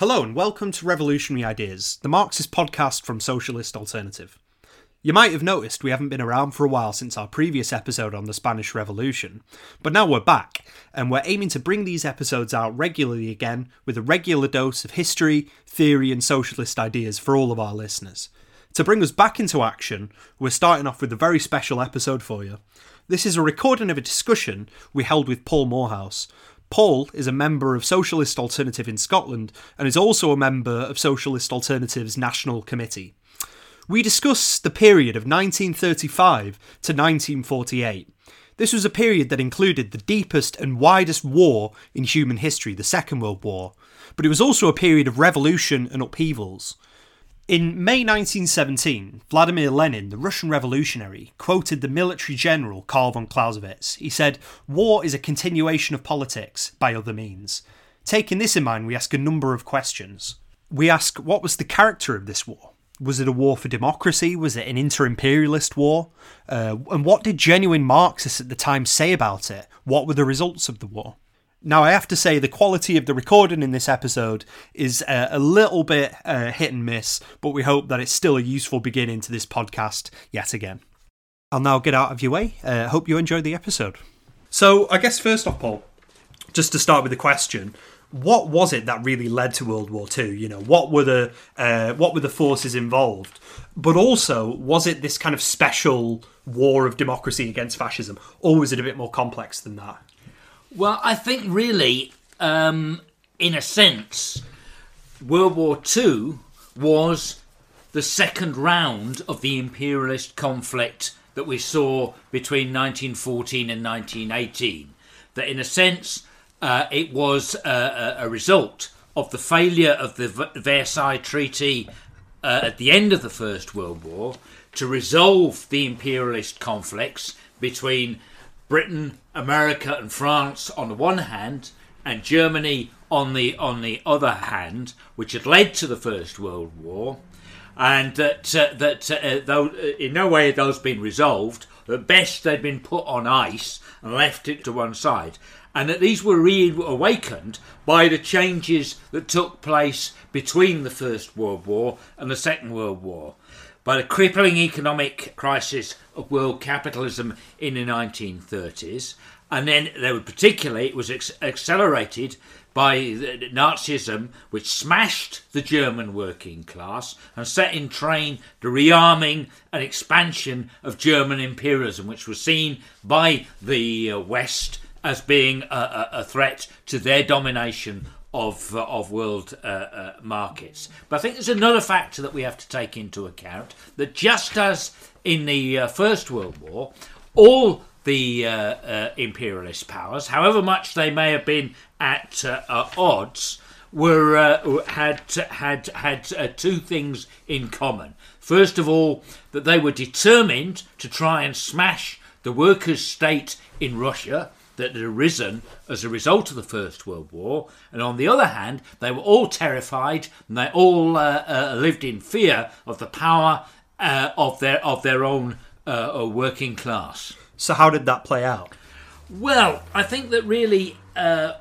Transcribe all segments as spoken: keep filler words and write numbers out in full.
Hello and welcome to Revolutionary Ideas, the Marxist podcast from Socialist Alternative. You might have noticed we haven't been around for a while since our previous episode on the Spanish Revolution, but now we're back, and we're aiming to bring these episodes out regularly again with a regular dose of history, theory and socialist ideas for all of our listeners. To bring us back into action, we're starting off with a very special episode for you. This is a recording of a discussion we held with Paul Morehouse. Paul is a member of Socialist Alternative in Scotland and is also a member of Socialist Alternative's National Committee. We discussed the period of nineteen thirty-five to nineteen forty-eight. This was a period that included the deepest and widest war in human history, the Second World War, but it was also a period of revolution and upheavals. In May nineteen seventeen, Vladimir Lenin, the Russian revolutionary, quoted the military general Karl von Clausewitz. He said, "War is a continuation of politics by other means." Taking this in mind, we ask a number of questions. We ask, what was the character of this war? Was it a war for democracy? Was it an inter-imperialist war? Uh, and what did genuine Marxists at the time say about it? What were the results of the war? Now, I have to say the quality of the recording in this episode is uh, a little bit uh, hit and miss, but we hope that it's still a useful beginning to this podcast yet again. I'll now get out of your way. Uh, hope you enjoyed the episode. So I guess first off, Paul, just to start with the question, what was it that really led to World War Two? You know, what were the uh, what were the forces involved? But also, was it this kind of special war of democracy against fascism, or was it a bit more complex than that? Well, I think really, um, in a sense, World War Two was the second round of the imperialist conflict that we saw between nineteen fourteen and nineteen eighteen. That in a sense, uh, it was a, a result of the failure of the Versailles Treaty uh, at the end of the First World War to resolve the imperialist conflicts between Britain, America and France on the one hand, and Germany on the on the other hand, which had led to the First World War, and that uh, that uh, though in no way had those been resolved. At best, they'd been put on ice and left it to one side, and that these were reawakened by the changes that took place between the First World War and the Second World War, by the crippling economic crisis of world capitalism in the nineteen thirties. And then there were particularly, it was ex- accelerated by Nazism, which smashed the German working class and set in train the rearming and expansion of German imperialism, which was seen by the West as being a, a, a threat to their domination of uh, of world uh, uh, markets. But I think there's another factor that we have to take into account, that just as in the uh, First World War, all the uh, uh, imperialist powers, however much they may have been at uh, uh, odds, were uh, had had had uh, two things in common. First of all, that they were determined to try and smash the workers' state in Russia that had arisen as a result of the First World War, and on the other hand, they were all terrified and they all uh, uh, lived in fear of the power uh, of their of their own uh, working class. So how did that play out? Well, I think that really, uh,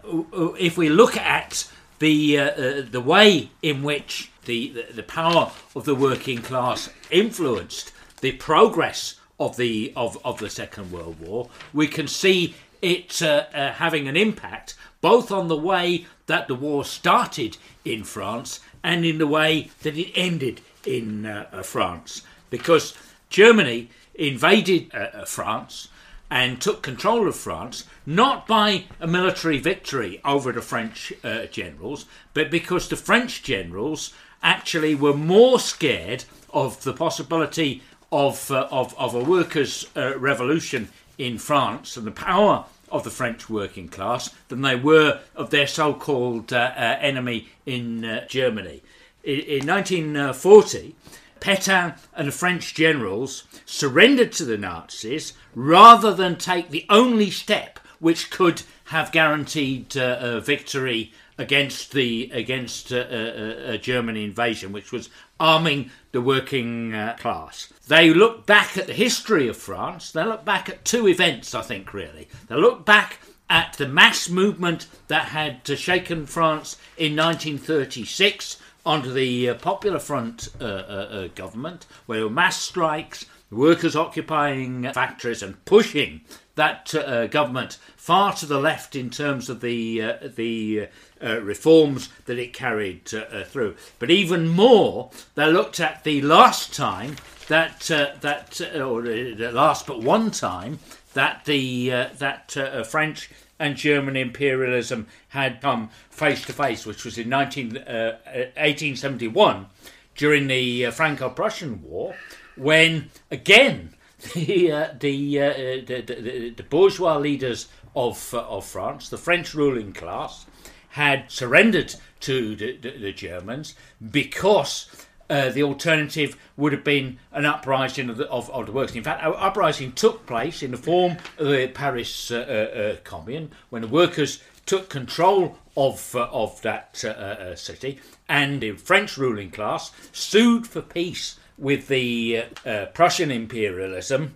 if we look at the uh, uh, the way in which the, the the power of the working class influenced the progress of the of, of the Second World War, we can see It uh, uh, having an impact both on the way that the war started in France and in the way that it ended in uh, uh, France, because Germany invaded uh, uh, France and took control of France not by a military victory over the French uh, generals, but because the French generals actually were more scared of the possibility of uh, of, of a workers' uh, revolution in France and the power of the French working class than they were of their so-called uh, uh, enemy in uh, Germany. In, in nineteen forty, Pétain and the French generals surrendered to the Nazis rather than take the only step which could have guaranteed uh, uh, victory against the against uh, uh, uh, German invasion, which was arming the working uh, class. They look back at the history of France. They look back at two events, I think, really. They look back at the mass movement that had shaken France in nineteen thirty-six onto the uh, Popular Front uh, uh, uh, government, where there were mass strikes, workers occupying factories and pushing that uh, government far to the left in terms of the uh, the uh, reforms that it carried uh, uh, through. But even more, they looked at the last time that uh, that uh, or the last but one time that the uh, that uh, French and German imperialism had come face to face, which was in eighteen seventy-one during the uh, Franco-Prussian War, when again the uh, the, uh, the, the the bourgeois leaders of uh, of France, the French ruling class, had surrendered to the, the, the Germans because uh, the alternative would have been an uprising of the, of, of the workers. In fact, an uprising took place in the form of the Paris uh, uh, Commune, when the workers took control of uh, of that uh, uh, city, and the French ruling class sued for peace with the uh, uh, Prussian imperialism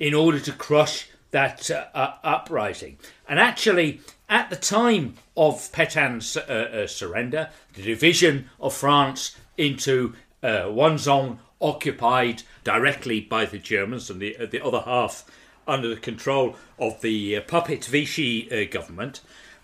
in order to crush that uh, uh, uprising. And actually, at the time of Pétain's uh, uh, surrender, the division of France into uh, one zone occupied directly by the Germans and the, uh, the other half under the control of the uh, puppet Vichy uh, government,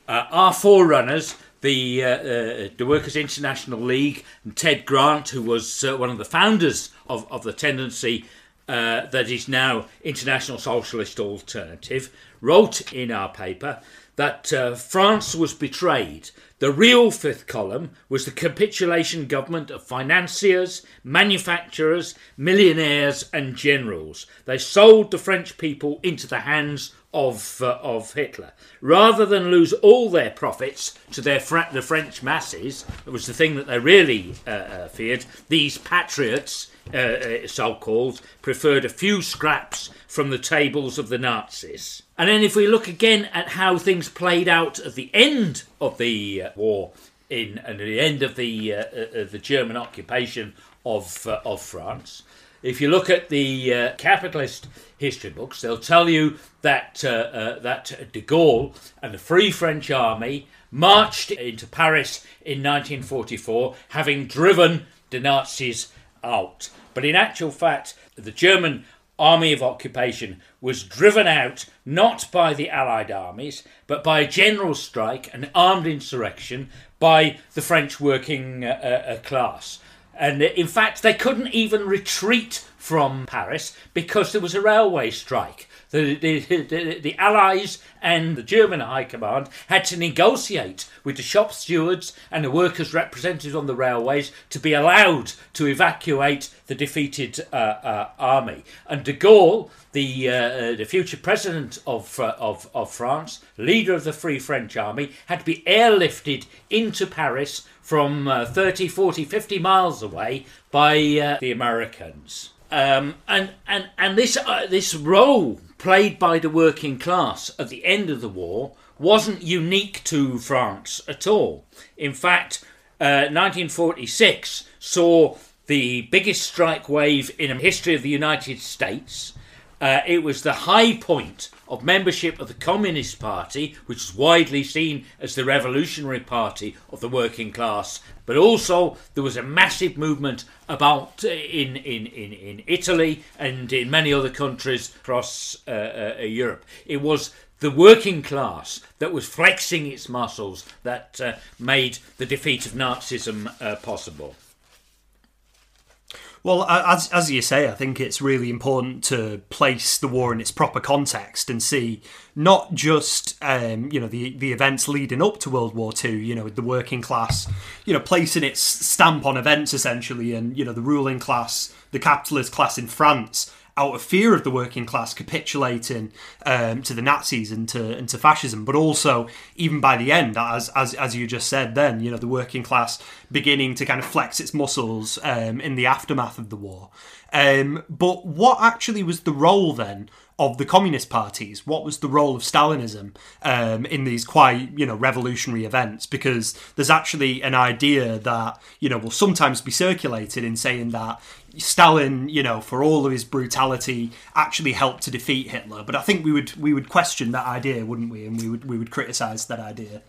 uh, our forerunners, The, uh, uh, the Workers' International League, and Ted Grant, who was uh, one of the founders of, of the tendency uh, that is now International Socialist Alternative, wrote in our paper that uh, France was betrayed. The real fifth column was the capitulation government of financiers, manufacturers, millionaires and generals. They sold the French people into the hands of uh, of Hitler. Rather than lose all their profits to their fra- the French masses, it was the thing that they really uh, uh, feared, these patriots, uh, so-called, preferred a few scraps from the tables of the Nazis. And then if we look again at how things played out at the end of the uh, war, in and at the end of the uh, uh, the German occupation of uh, of France, if you look at the uh, capitalist history books, they'll tell you that uh, uh, that de Gaulle and the Free French Army marched into Paris in nineteen forty-four, having driven the Nazis out. But in actual fact, the German army of occupation was driven out not by the Allied armies, but by a general strike and armed insurrection by the French working uh, uh, class. And in fact, they couldn't even retreat from Paris because there was a railway strike. The, the, the, the Allies and the German High Command had to negotiate with the shop stewards and the workers' representatives on the railways to be allowed to evacuate the defeated uh, uh, army. And de Gaulle, the uh, the future president of, uh, of of France, leader of the Free French Army, had to be airlifted into Paris from uh, thirty, forty, fifty miles away by uh, the Americans. Um, and and and this uh, this role played by the working class at the end of the war wasn't unique to France at all. In fact, uh, nineteen forty-six saw the biggest strike wave in the history of the United States. Uh, it was the high point of membership of the Communist Party, which is widely seen as the revolutionary party of the working class. But also there was a massive movement about in in, in, in Italy and in many other countries across uh, uh, Europe. It was the working class that was flexing its muscles that uh, made the defeat of Nazism uh, possible. Well, as as you say, I think it's really important to place the war in its proper context and see not just um, you know the, the events leading up to World War Two. You know, the working class, you know, placing its stamp on events essentially, and you know the ruling class, the capitalist class in France, out of fear of the working class capitulating um, to the Nazis and to and to fascism, but also even by the end, as as as you just said, then you know the working class beginning to kind of flex its muscles um, in the aftermath of the war. Um, but what actually was the role then of the communist parties? What was the role of Stalinism um, in these quite, you know, revolutionary events? Because there's actually an idea that, you know, will sometimes be circulated in saying that Stalin, you know, for all of his brutality, actually helped to defeat Hitler. But I think we would we would question that idea, wouldn't we? And we would we would criticise that idea.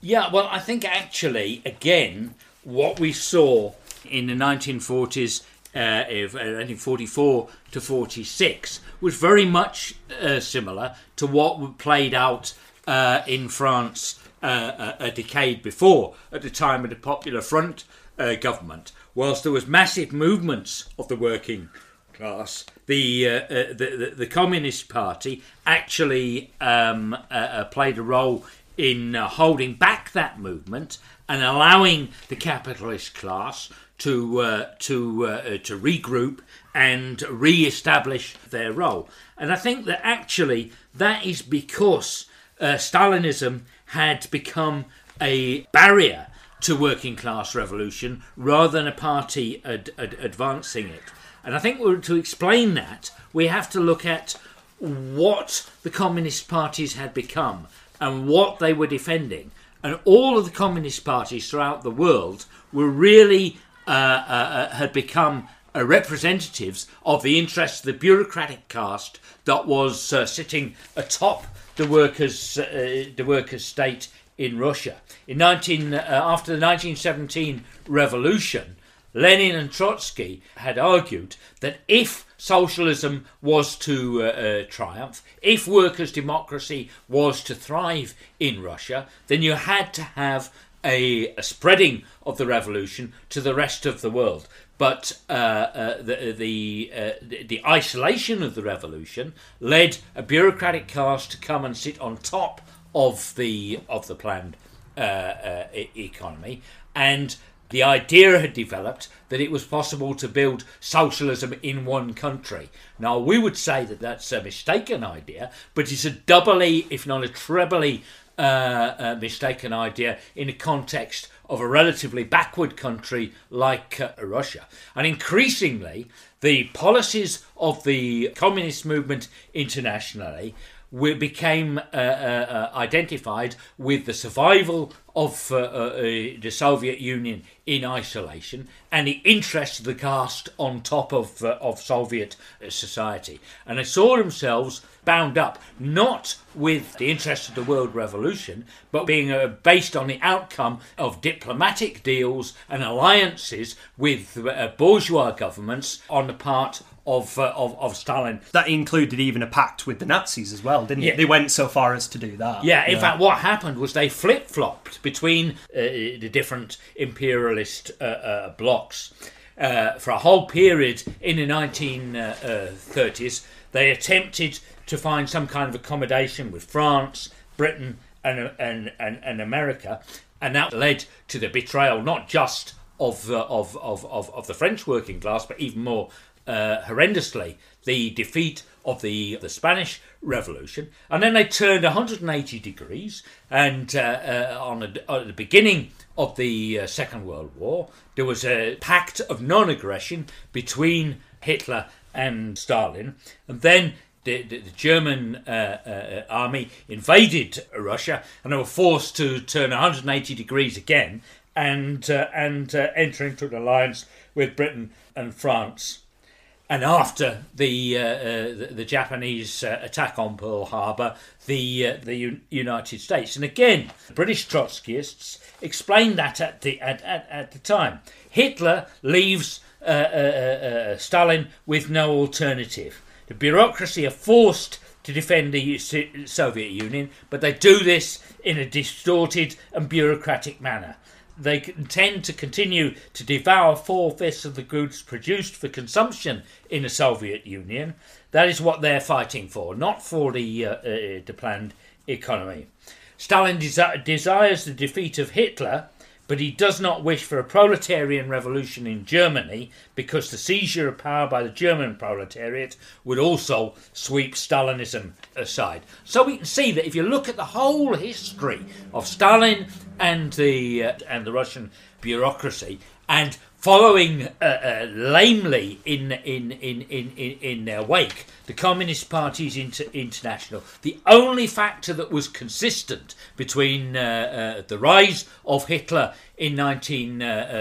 Yeah, well, I think actually, again, what we saw in the nineteen forties, uh, nineteen forty-four to forty-six, was very much uh, similar to what played out uh, in France uh, a, a decade before, at the time of the Popular Front uh, government. Whilst there was massive movements of the working class, the uh, uh, the, the, the Communist Party actually um, uh, played a role in uh, holding back that movement and allowing the capitalist class to uh, to uh, to regroup and re-establish their role. And I think that actually that is because uh, Stalinism had become a barrier to working class revolution rather than a party ad- ad- advancing it. And I think we're, to explain that, we have to look at what the communist parties had become and what they were defending. And all of the communist parties throughout the world were really uh, uh, had become uh, representatives of the interests of the bureaucratic caste that was uh, sitting atop the workers' uh, the workers' state in Russia. In nineteen uh, after the nineteen seventeen revolution, Lenin and Trotsky had argued that if socialism was to uh, uh, triumph, if workers' democracy was to thrive in Russia, then you had to have a, a spreading of the revolution to the rest of the world. But uh, uh, the the, uh, the the isolation of the revolution led a bureaucratic caste to come and sit on top of the of the planned uh, uh, economy, and the idea had developed that it was possible to build socialism in one country. Now, we would say that that's a mistaken idea, but it's a doubly, if not a trebly, uh, uh, mistaken idea in the context of a relatively backward country like uh, Russia. And increasingly, the policies of the communist movement internationally We became uh, uh, identified with the survival of uh, uh, the Soviet Union in isolation and the interests of the caste on top of uh, of Soviet society. And they saw themselves bound up, not with the interests of the world revolution, but being uh, based on the outcome of diplomatic deals and alliances with uh, bourgeois governments on the part of Of, uh, of of Stalin. That included even a pact with the Nazis as well, didn't yeah. it? They went so far as to do that. Yeah, in yeah. fact, what happened was they flip-flopped between uh, the different imperialist uh, uh, blocs. Uh, for a whole period in the nineteen thirties, they attempted to find some kind of accommodation with France, Britain and, and, and, and America, and that led to the betrayal not just of, uh, of, of, of, of the French working class, but even more Uh, horrendously, the defeat of the the Spanish Revolution. And then they turned one hundred eighty degrees, and uh, uh, on, a, on the beginning of the uh, Second World War, there was a pact of non-aggression between Hitler and Stalin. And then the, the, the German uh, uh, army invaded Russia, and they were forced to turn one hundred eighty degrees again and, uh, and uh, enter into an alliance with Britain and France. And after the uh, uh, the Japanese uh, attack on Pearl Harbor, the uh, the U- United States, and again, British Trotskyists explained that at the at, at, at the time, Hitler leaves uh, uh, uh, Stalin with no alternative. The bureaucracy are forced to defend the Soviet Union, but they do this in a distorted and bureaucratic manner. They intend to continue to devour four-fifths of the goods produced for consumption in the Soviet Union. That is what they're fighting for, not for the, uh, uh, the planned economy. Stalin des- desires the defeat of Hitler, but he does not wish for a proletarian revolution in Germany, because the seizure of power by the German proletariat would also sweep Stalinism aside. So we can see that if you look at the whole history of Stalin and the uh, and the Russian bureaucracy, and following uh, uh, lamely in in in in in their wake, the Communist Party's inter international. The only factor that was consistent between uh, uh, the rise of Hitler in nineteen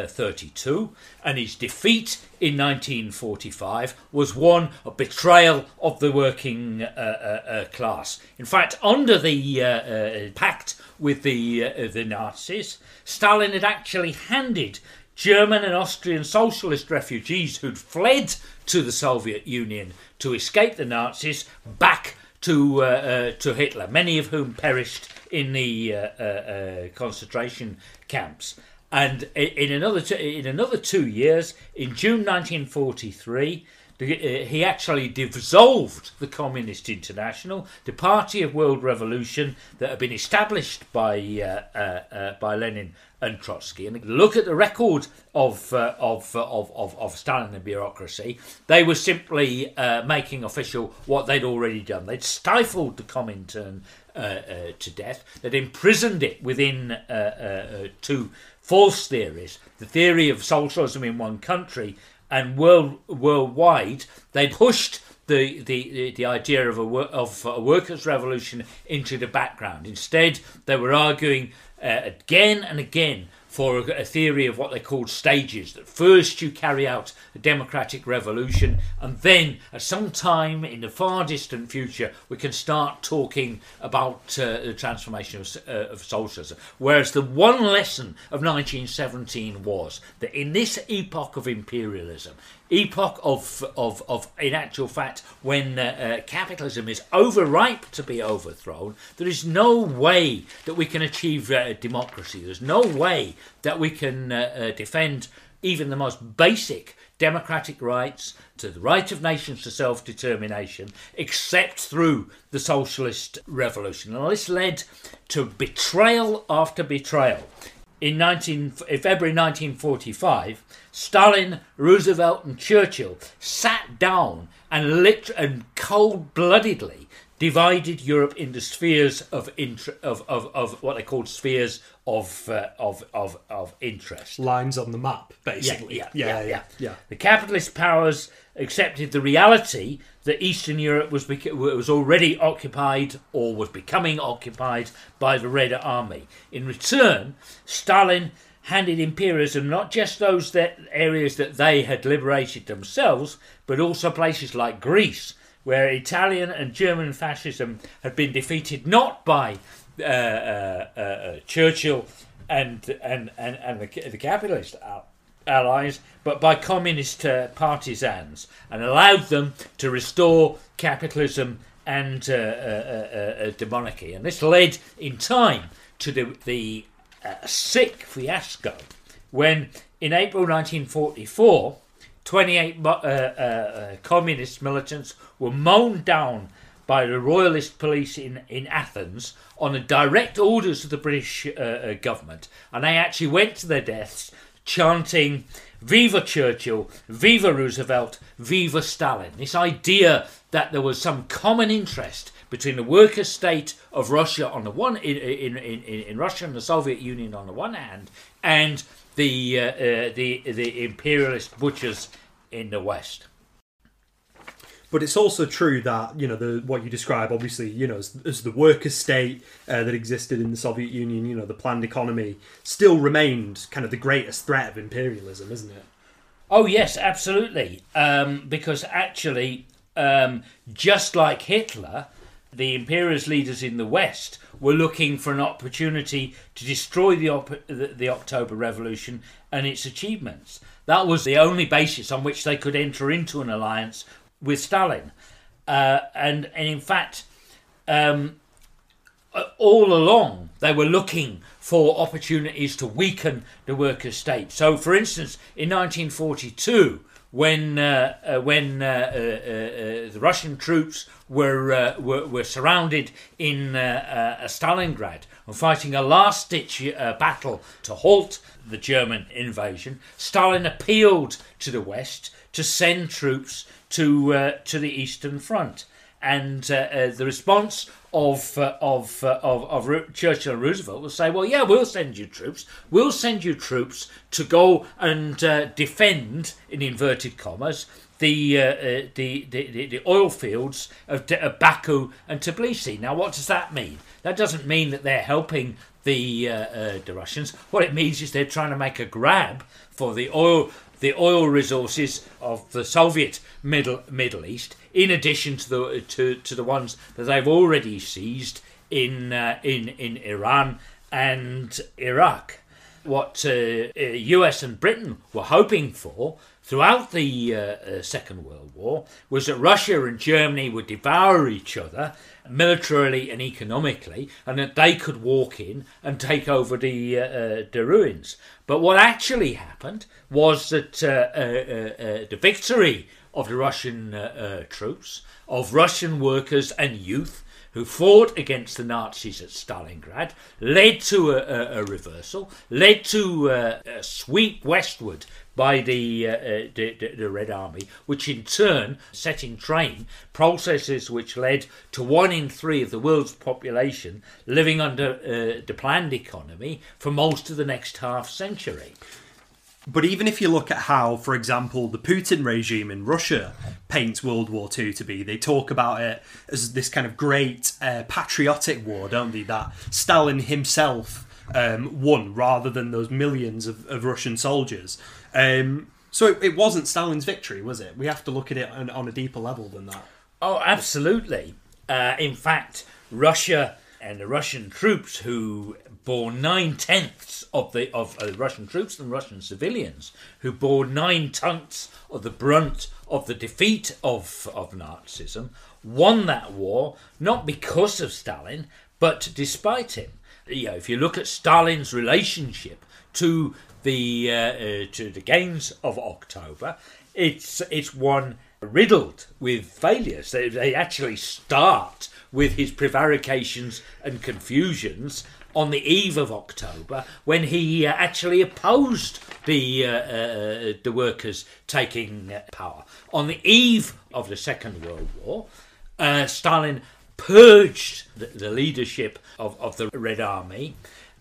thirty-two and his defeat in nineteen forty-five was one of betrayal of the working uh, uh, uh, class. In fact, under the uh, uh, pact with the uh, the Nazis, Stalin had actually handed German and Austrian socialist refugees who'd fled to the Soviet Union to escape the Nazis back to uh, uh, to Hitler, many of whom perished in the uh, uh, uh, concentration camps. And in another two, in another two years, in June nineteen forty-three, the, uh, he actually dissolved the Communist International, the Party of World Revolution that had been established by uh, uh, uh, by Lenin and Trotsky. And look at the record of uh, of, of of of Stalin and bureaucracy. They were simply uh, making official what they'd already done. They'd stifled the Comintern uh, uh, to death. They'd imprisoned it within uh, uh, two false theories: the theory of socialism in one country and world worldwide. They pushed the the the idea of a of a workers' revolution into the background. Instead, they were arguing Uh, again and again for a, a theory of what they called stages, that first you carry out a democratic revolution and then at some time in the far distant future we can start talking about uh, the transformation of, uh, of socialism. Whereas the one lesson of nineteen seventeen was that in this epoch of imperialism, epoch of, of, of in actual fact, when uh, uh, capitalism is overripe to be overthrown, there is no way that we can achieve uh, democracy. There's no way that we can uh, uh, defend even the most basic democratic rights, to the right of nations to self-determination, except through the socialist revolution. And this led to betrayal after betrayal. In nineteen, in February nineteen forty-five, Stalin, Roosevelt and Churchill sat down and, lit and cold-bloodedly divided Europe into spheres of, inter of, of, of what they called spheres of, uh, of, of, of interest. Lines on the map, basically. Yeah yeah yeah, yeah, yeah, yeah, yeah. The capitalist powers accepted the reality that Eastern Europe was, was already occupied or was becoming occupied by the Red Army. In return, Stalin handed imperialism not just those that areas that they had liberated themselves, but also places like Greece, where Italian and German fascism had been defeated not by uh, uh, uh, Churchill and and and, and the, the capitalist allies, but by communist uh, partisans, and allowed them to restore capitalism and uh, uh, uh, uh, the monarchy. And this led in time to the, the uh, sick fiasco when, in April nineteen forty-four, twenty-eight uh, uh, communist militants were mown down by the royalist police in, in Athens on the direct orders of the British uh, uh, government, and they actually went to their deaths chanting "Viva Churchill, Viva Roosevelt, Viva Stalin." This idea that there was some common interest between the worker state of Russia on the one in in in, in Russia and the Soviet Union on the one hand, and the uh, uh, the the imperialist butchers in the West. But it's also true that, you know, the what you describe, obviously, you know, as, as the worker state uh, that existed in the Soviet Union, you know, the planned economy still remained kind of the greatest threat of imperialism, isn't it? Oh yes, absolutely. Um, because actually, um, just like Hitler, the imperialist leaders in the West were looking for an opportunity to destroy the, op the, the October Revolution and its achievements. That was the only basis on which they could enter into an alliance with Stalin. Uh, and, and in fact, um, all along, they were looking for opportunities to weaken the workers' state. So, for instance, in nineteen forty-two, when uh, uh, when uh, uh, uh, the Russian troops were uh, were, were surrounded in uh, uh, Stalingrad and fighting a last-ditch uh, battle to halt the German invasion, Stalin appealed to the West to send troops to uh, to the Eastern Front, and uh, uh, the response of uh, of, uh, of of of Churchill and Roosevelt will say, well, yeah, we'll send you troops. We'll send you troops to go and uh, defend, in inverted commas, the uh, uh, the, the the oil fields of, of Baku and Tbilisi. Now, what does that mean? That doesn't mean that they're helping the uh, uh, the Russians. What it means is they're trying to make a grab for the oil the oil resources of the Soviet Middle Middle East, in addition to the to, to the ones that they've already seized in uh, in in Iran and Iraq. What uh, U S and Britain were hoping for throughout the uh, uh, Second World War was that Russia and Germany would devour each other militarily and economically, and that they could walk in and take over the uh, uh, the ruins. But what actually happened was that uh, uh, uh, uh, the victory of the Russian uh, uh, troops, of Russian workers and youth who fought against the Nazis at Stalingrad, led to a, a, a reversal, led to a, a sweep westward by the, uh, uh, the the Red Army, which in turn set in train processes which led to one in three of the world's population living under uh, the planned economy for most of the next half century. But even if you look at how, for example, the Putin regime in Russia paints World War Two to be, they talk about it as this kind of great uh, patriotic war, don't they, that Stalin himself um, won rather than those millions of, of Russian soldiers. Um, so it, it wasn't Stalin's victory, was it? We have to look at it on, on a deeper level than that. Oh, absolutely. Uh, in fact, Russia and the Russian troops who bore nine-tenths of the of uh, Russian troops and Russian civilians who bore nine-tenths of the brunt of the defeat of, of Nazism, won that war not because of Stalin, but despite him. You know, if you look at Stalin's relationship to the uh, uh, to the gains of October, it's it's one riddled with failures. They, they actually start with his prevarications and confusions on the eve of October, when he uh, actually opposed the uh, uh, the workers taking uh, power. On the eve of the Second World War, uh, Stalin purged the, the leadership of, of the Red Army,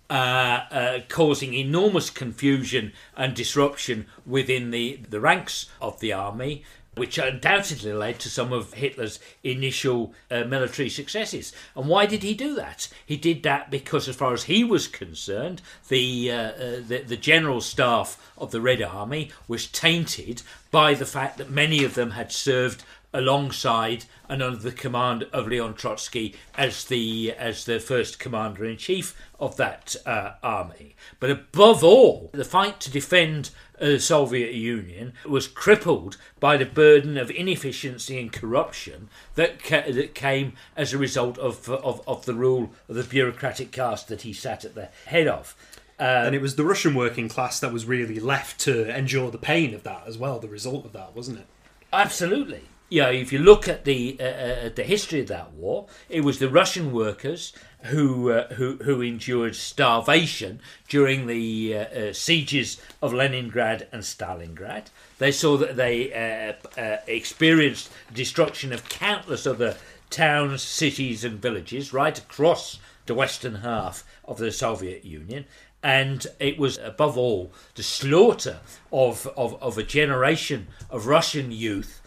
uh, uh, causing enormous confusion and disruption within the, the ranks of the army, which undoubtedly led to some of Hitler's initial uh, military successes. And why did he do that? He did that because, as far as he was concerned, the uh, uh, the, the general staff of the Red Army was tainted by the fact that many of them had served alongside and under the command of Leon Trotsky as the as the first commander-in-chief of that uh, army. But above all, the fight to defend uh, the Soviet Union was crippled by the burden of inefficiency and corruption that ca- that came as a result of, of of the rule of the bureaucratic caste that he sat at the head of. Um, and it was the Russian working class that was really left to endure the pain of that as well, the result of that, wasn't it? Absolutely. Yeah, you know, if you look at the uh, uh, the history of that war, it was the Russian workers who uh, who, who endured starvation during the uh, uh, sieges of Leningrad and Stalingrad. They saw that they uh, uh, experienced destruction of countless other towns, cities, and villages right across the western half of the Soviet Union. And it was, above all, the slaughter of of, of a generation of Russian youth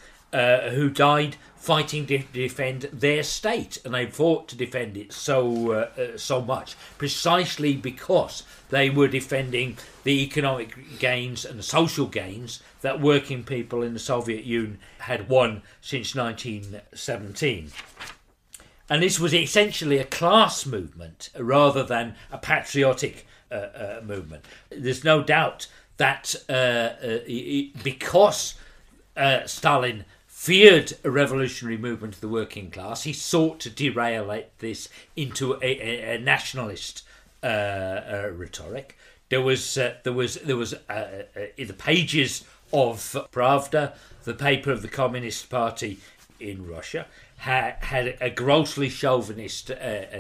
Uh, who died fighting to defend their state, and they fought to defend it so uh, uh, so much, precisely because they were defending the economic gains and the social gains that working people in the Soviet Union had won since nineteen seventeen. And this was essentially a class movement rather than a patriotic uh, uh, movement. There's no doubt that uh, uh, because uh, Stalin feared a revolutionary movement of the working class, he sought to derail this into a, a, a nationalist uh, uh, rhetoric. There was, uh, there was, there was uh, uh, in the pages of Pravda, the paper of the Communist Party in Russia, had, had a grossly chauvinist uh,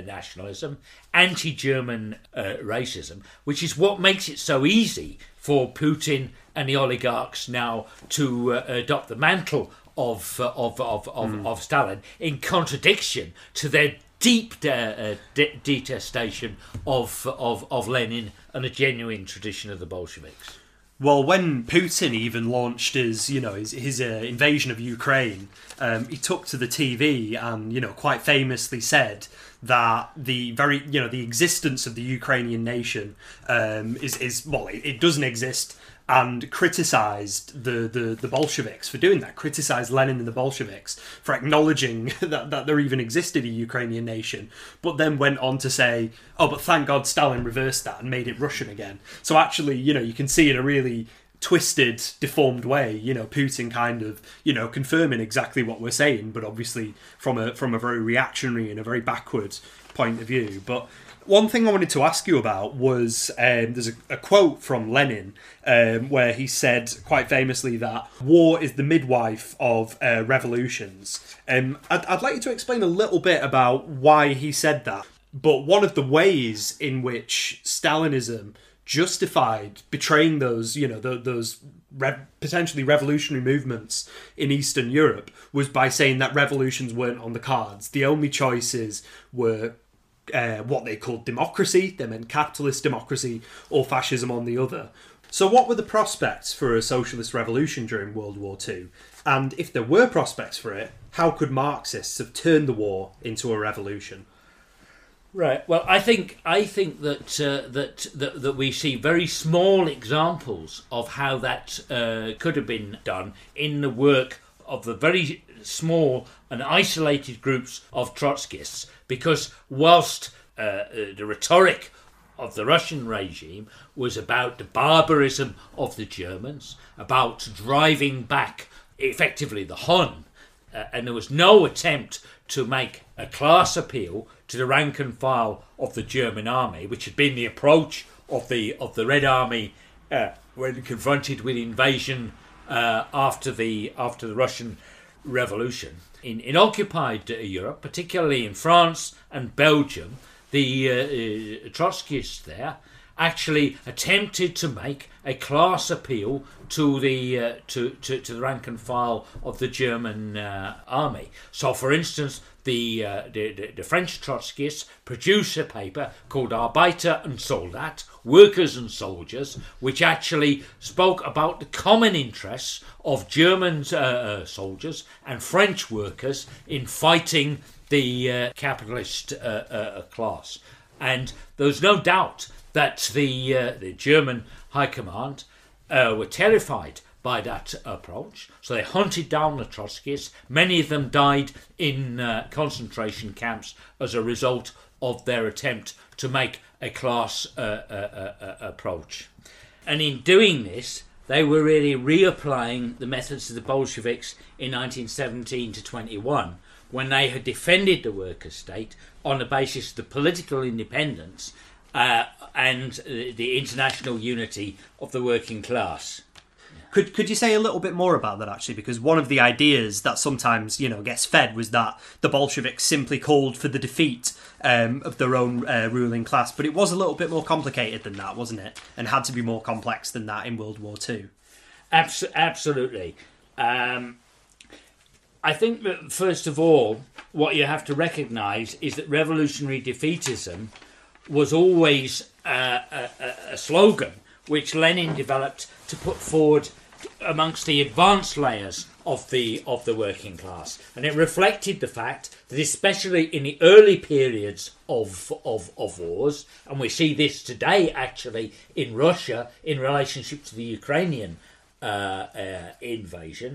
nationalism, anti-German uh, racism, which is what makes it so easy for Putin and the oligarchs now to uh, adopt the mantle of uh, of of of, mm. of Stalin, in contradiction to their deep de uh, de detestation of of of Lenin and a genuine tradition of the Bolsheviks. Well, when Putin even launched his, you know, his, his uh, invasion of Ukraine, um, he took to the T V and, you know, quite famously said that the very, you know, the existence of the Ukrainian nation um, is, is well, it, it doesn't exist, and criticised the, the, the Bolsheviks for doing that, criticised Lenin and the Bolsheviks for acknowledging that, that there even existed a Ukrainian nation, but then went on to say, oh, but thank God Stalin reversed that and made it Russian again. So actually, you know, you can see in a really twisted, deformed way, you know, Putin kind of, you know, confirming exactly what we're saying, but obviously from a from a very reactionary and a very backward point of view. But one thing I wanted to ask you about was um, there's a, a quote from Lenin um, where he said quite famously that war is the midwife of uh, revolutions. Um, I'd, I'd like you to explain a little bit about why he said that. But one of the ways in which Stalinism justified betraying those, you know, the, those re- potentially revolutionary movements in Eastern Europe was by saying that revolutions weren't on the cards. The only choices were Uh, what they called democracy, they meant capitalist democracy, or fascism on the other. So what were the prospects for a socialist revolution during World War Two? And if there were prospects for it, how could Marxists have turned the war into a revolution? Right. Well, I think I think that uh, that, that that we see very small examples of how that uh, could have been done in the work of the very small and isolated groups of Trotskyists, because whilst uh, the rhetoric of the Russian regime was about the barbarism of the Germans, about driving back effectively the Hun, uh, and there was no attempt to make a class appeal to the rank and file of the German army, which had been the approach of the of the Red Army uh, when confronted with invasion uh, after the after the Russian Revolution. In, in occupied Europe, particularly in France and Belgium, the uh, uh, Trotskyists there actually attempted to make a class appeal to the uh, to, to to the rank and file of the German uh, army. So, for instance, the, uh, the, the the French Trotskyists produced a paper called Arbeiter und Soldat, Workers and Soldiers, which actually spoke about the common interests of German uh, uh, soldiers and French workers in fighting the uh, capitalist uh, uh, class. And there's no doubt that the uh, the German High Command uh, were terrified by that approach, so they hunted down the Trotskyists. Many of them died in uh, concentration camps as a result of their attempt to make a class uh, uh, uh, approach. And in doing this, they were really reapplying the methods of the Bolsheviks in nineteen seventeen to twenty-one, when they had defended the workers' state on the basis of the political independence Uh, and the international unity of the working class. Could could you say a little bit more about that, actually? Because one of the ideas that sometimes, you know, gets fed was that the Bolsheviks simply called for the defeat um, of their own uh, ruling class. But it was a little bit more complicated than that, wasn't it? And had to be more complex than that in World War Two. Abs- absolutely. Um, I think that, first of all, what you have to recognise is that revolutionary defeatism was always uh, a, a slogan which Lenin developed to put forward amongst the advanced layers of the of the working class, and it reflected the fact that, especially in the early periods of of, of wars, and we see this today actually in Russia in relationship to the Ukrainian uh, uh, invasion,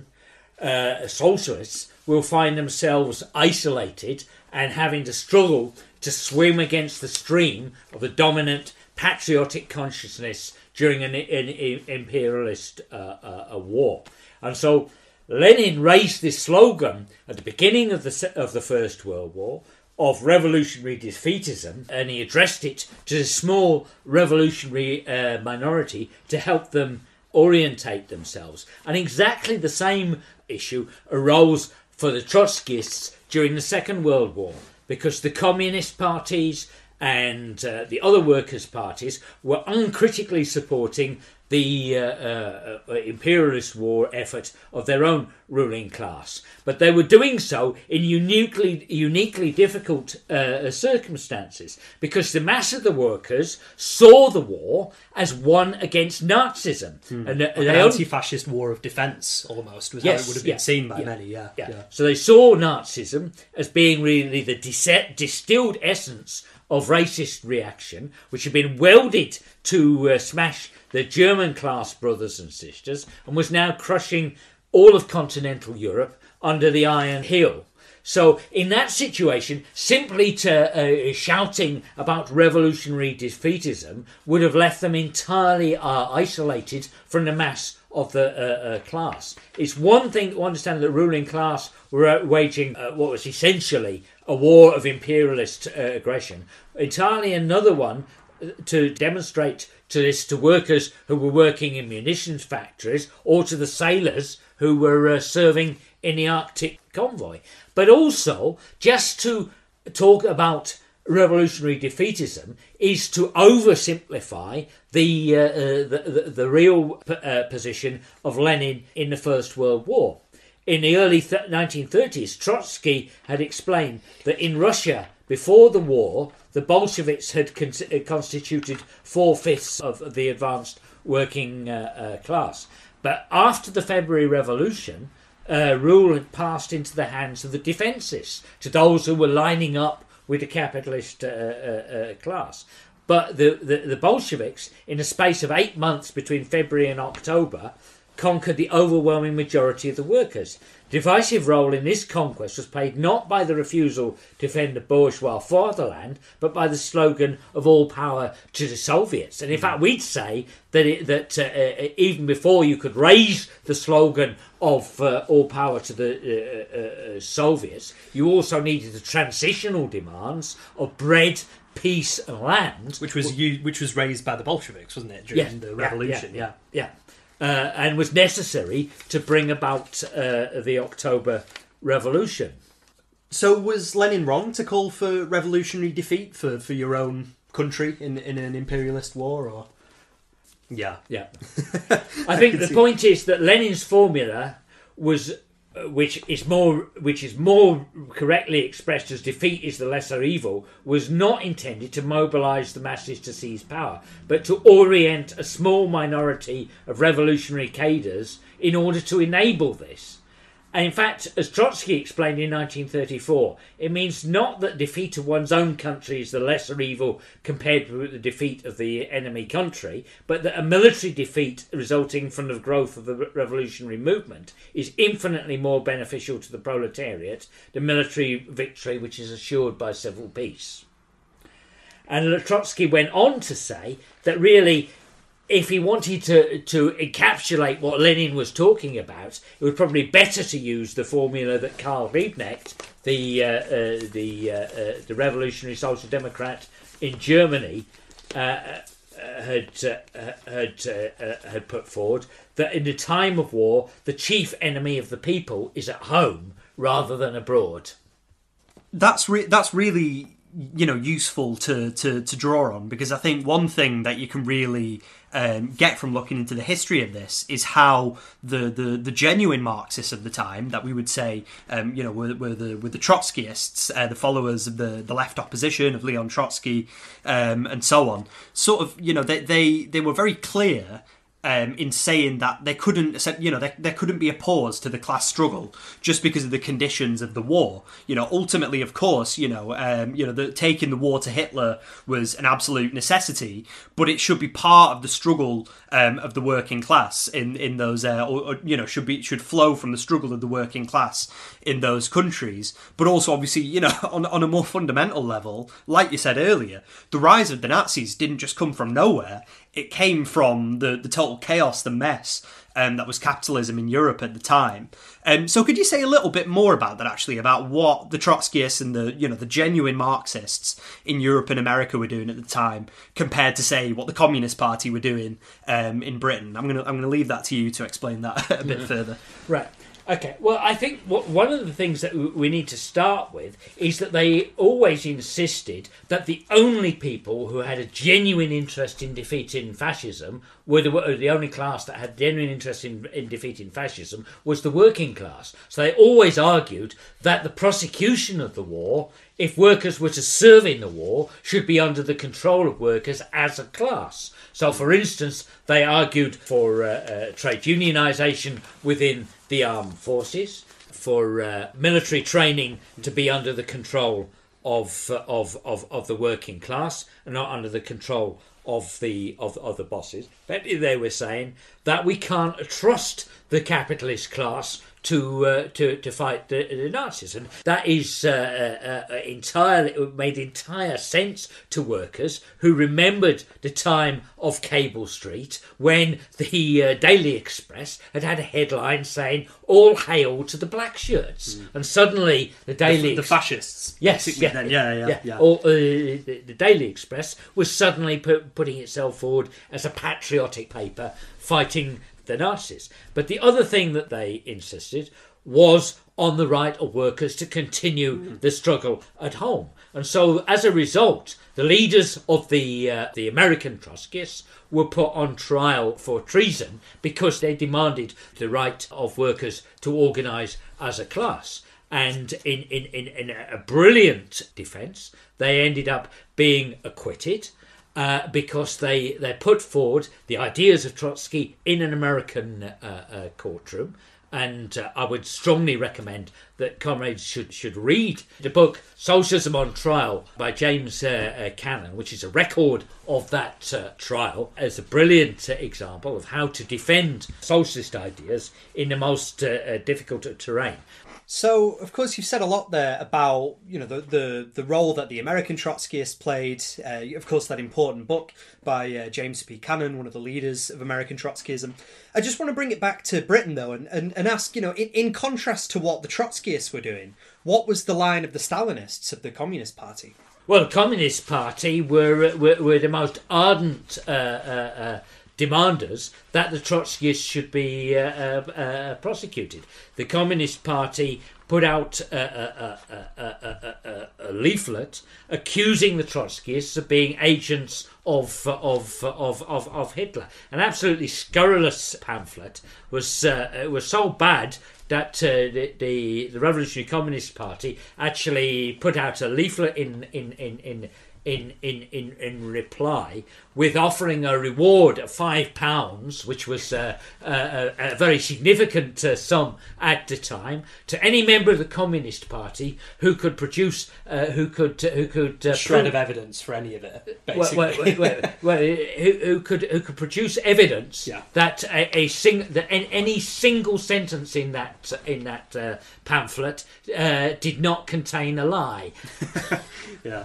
uh, socialists will find themselves isolated and having to struggle to swim against the stream of the dominant patriotic consciousness during an, an, an imperialist uh, uh, a war. And so Lenin raised this slogan at the beginning of the, of the First World War of revolutionary defeatism, and he addressed it to a small revolutionary uh, minority to help them orientate themselves. And exactly the same issue arose for the Trotskyists during the Second World War, because the Communist parties and uh, the other workers' parties were uncritically supporting the uh, uh, imperialist war effort of their own ruling class. But they were doing so in uniquely, uniquely difficult uh, circumstances, because the mass of the workers saw the war as one against Nazism. Hmm. And, uh, like an anti-fascist war of defence, almost, was yes, how it would have been yeah, seen by yeah, many. Yeah, yeah. Yeah. So they saw Nazism as being really the dis- distilled essence of racist reaction, which had been welded to uh, smash the German class brothers and sisters, and was now crushing all of continental Europe under the Iron Heel. So in that situation, simply to uh, shouting about revolutionary defeatism would have left them entirely uh, isolated from the mass of the uh, uh, class. It's one thing to understand that the ruling class were waging uh, what was essentially a war of imperialist uh, aggression. Entirely another one to demonstrate to this to workers who were working in munitions factories, or to the sailors who were uh, serving in the Arctic convoy. But also, just to talk about revolutionary defeatism is to oversimplify the uh, uh, the, the, the real p- uh, position of Lenin in the First World War. In the early th- nineteen thirties, Trotsky had explained that in Russia, before the war, the Bolsheviks had con- constituted four-fifths of the advanced working uh, uh, class. But after the February Revolution, uh, rule had passed into the hands of the defensists, to those who were lining up with the capitalist uh, uh, uh, class. But the, the, the Bolsheviks, in a space of eight months between February and October, conquered the overwhelming majority of the workers. Divisive role in this conquest was played not by the refusal to defend the bourgeois fatherland, but by the slogan of all power to the Soviets. And in mm. fact, we'd say that it, that uh, uh, even before you could raise the slogan of uh, all power to the uh, uh, Soviets, you also needed the transitional demands of bread, peace, and land, which was well, which was raised by the Bolsheviks, wasn't it, during yeah, the revolution? Yeah, yeah. yeah, yeah. Uh, and was necessary to bring about uh, the October Revolution. So was Lenin wrong to call for revolutionary defeat for, for your own country in, in an imperialist war? Or yeah. yeah. I think I the see. point is that Lenin's formula was... which is more which is more correctly expressed as defeat is the lesser evil, was not intended to mobilise the masses to seize power, but to orient a small minority of revolutionary cadres in order to enable this. And in fact, as Trotsky explained in nineteen thirty-four, it means not that defeat of one's own country is the lesser evil compared with the defeat of the enemy country, but that a military defeat resulting from the growth of the revolutionary movement is infinitely more beneficial to the proletariat than military victory which is assured by civil peace. And Trotsky went on to say that really, if he wanted to, to encapsulate what Lenin was talking about, it was probably better to use the formula that Karl Liebknecht, the uh, uh, the uh, uh, the revolutionary social democrat in Germany, uh, uh, had uh, had uh, uh, had put forward, that in the time of war, the chief enemy of the people is at home rather than abroad. That's re- that's really. you know, useful to, to, to draw on, because I think one thing that you can really um, get from looking into the history of this is how the, the, the genuine Marxists of the time that we would say, um, you know, were, were the were the Trotskyists, uh, the followers of the, the left opposition of Leon Trotsky um, and so on, sort of, you know, they, they, they were very clear Um, in saying that there couldn't, you know, there, there couldn't be a pause to the class struggle just because of the conditions of the war. You know, ultimately, of course, you know, um, you know, the, taking the war to Hitler was an absolute necessity, but it should be part of the struggle um, of the working class in in those, uh, or, or, you know, should be should flow from the struggle of the working class in those countries. But also, obviously, you know, on on a more fundamental level, like you said earlier, the rise of the Nazis didn't just come from nowhere. It came from the, the total chaos, the mess um, that was capitalism in Europe at the time. Um, so could you say a little bit more about that, actually, about what the Trotskyists and the, you know, the genuine Marxists in Europe and America were doing at the time compared to, say, what the Communist Party were doing um, in Britain? I'm going to I'm going to leave that to you to explain that a bit yeah. further. Right. Okay, well, I think what, one of the things that we need to start with is that they always insisted that the only people who had a genuine interest in defeating fascism were the, were the only class that had genuine interest in, in defeating fascism was the working class. So they always argued that the prosecution of the war, if workers were to serve in the war, should be under the control of workers as a class. So, for instance, they argued for uh, uh, trade unionisation within the armed forces, for uh, military training to be under the control of, uh, of of of the working class and not under the control of the of, of the bosses. But they were saying that we can't trust the capitalist class to uh, to to fight the, the Nazis, and that is uh, uh, uh, entirely made entire sense to workers who remembered the time of Cable Street when the uh, Daily Express had had a headline saying "All hail to the black shirts," mm. and suddenly the Daily the, Ex- the fascists, yes, yeah, then. yeah, yeah, yeah, yeah. Or, uh, the, the Daily Express was suddenly put, putting itself forward as a patriotic paper fighting the Nazis. But the other thing that they insisted was on the right of workers to continue mm. the struggle at home. And so as a result, the leaders of the uh, the American Trotskyists were put on trial for treason because they demanded the right of workers to organise as a class. And in, in, in, in a brilliant defence, they ended up being acquitted. Uh, because they, they put forward the ideas of Trotsky in an American uh, uh, courtroom. And uh, I would strongly recommend that comrades should, should read the book Socialism on Trial by James uh, uh, Cannon, which is a record of that uh, trial, as a brilliant uh, example of how to defend socialist ideas in the most uh, uh, difficult terrain. So, of course, you've said a lot there about, you know, the the, the role that the American Trotskyists played. Uh, of course, that important book by uh, James P. Cannon, one of the leaders of American Trotskyism. I just want to bring it back to Britain, though, and, and, and ask, you know, in, in contrast to what the Trotskyists were doing, what was the line of the Stalinists of the Communist Party? Well, the Communist Party were, were, were the most ardent uh, uh, uh, demanders that the Trotskyists should be uh, uh, uh, prosecuted. The Communist Party put out a, a, a, a, a, a leaflet accusing the Trotskyists of being agents of of of of, of Hitler. An absolutely scurrilous pamphlet was uh, it was so bad that uh, the, the the Revolutionary Communist Party actually put out a leaflet in in in. in In, in, in, in reply, with offering a reward of five pounds, which was uh, a, a very significant uh, sum at the time, to any member of the Communist Party who could produce, uh, who could, uh, who could uh, shred pro- of evidence for any of it, basically, well, well, well, well, who, who could who could produce evidence yeah. that a, a sing that any single sentence in that in that uh, pamphlet uh, did not contain a lie. yeah.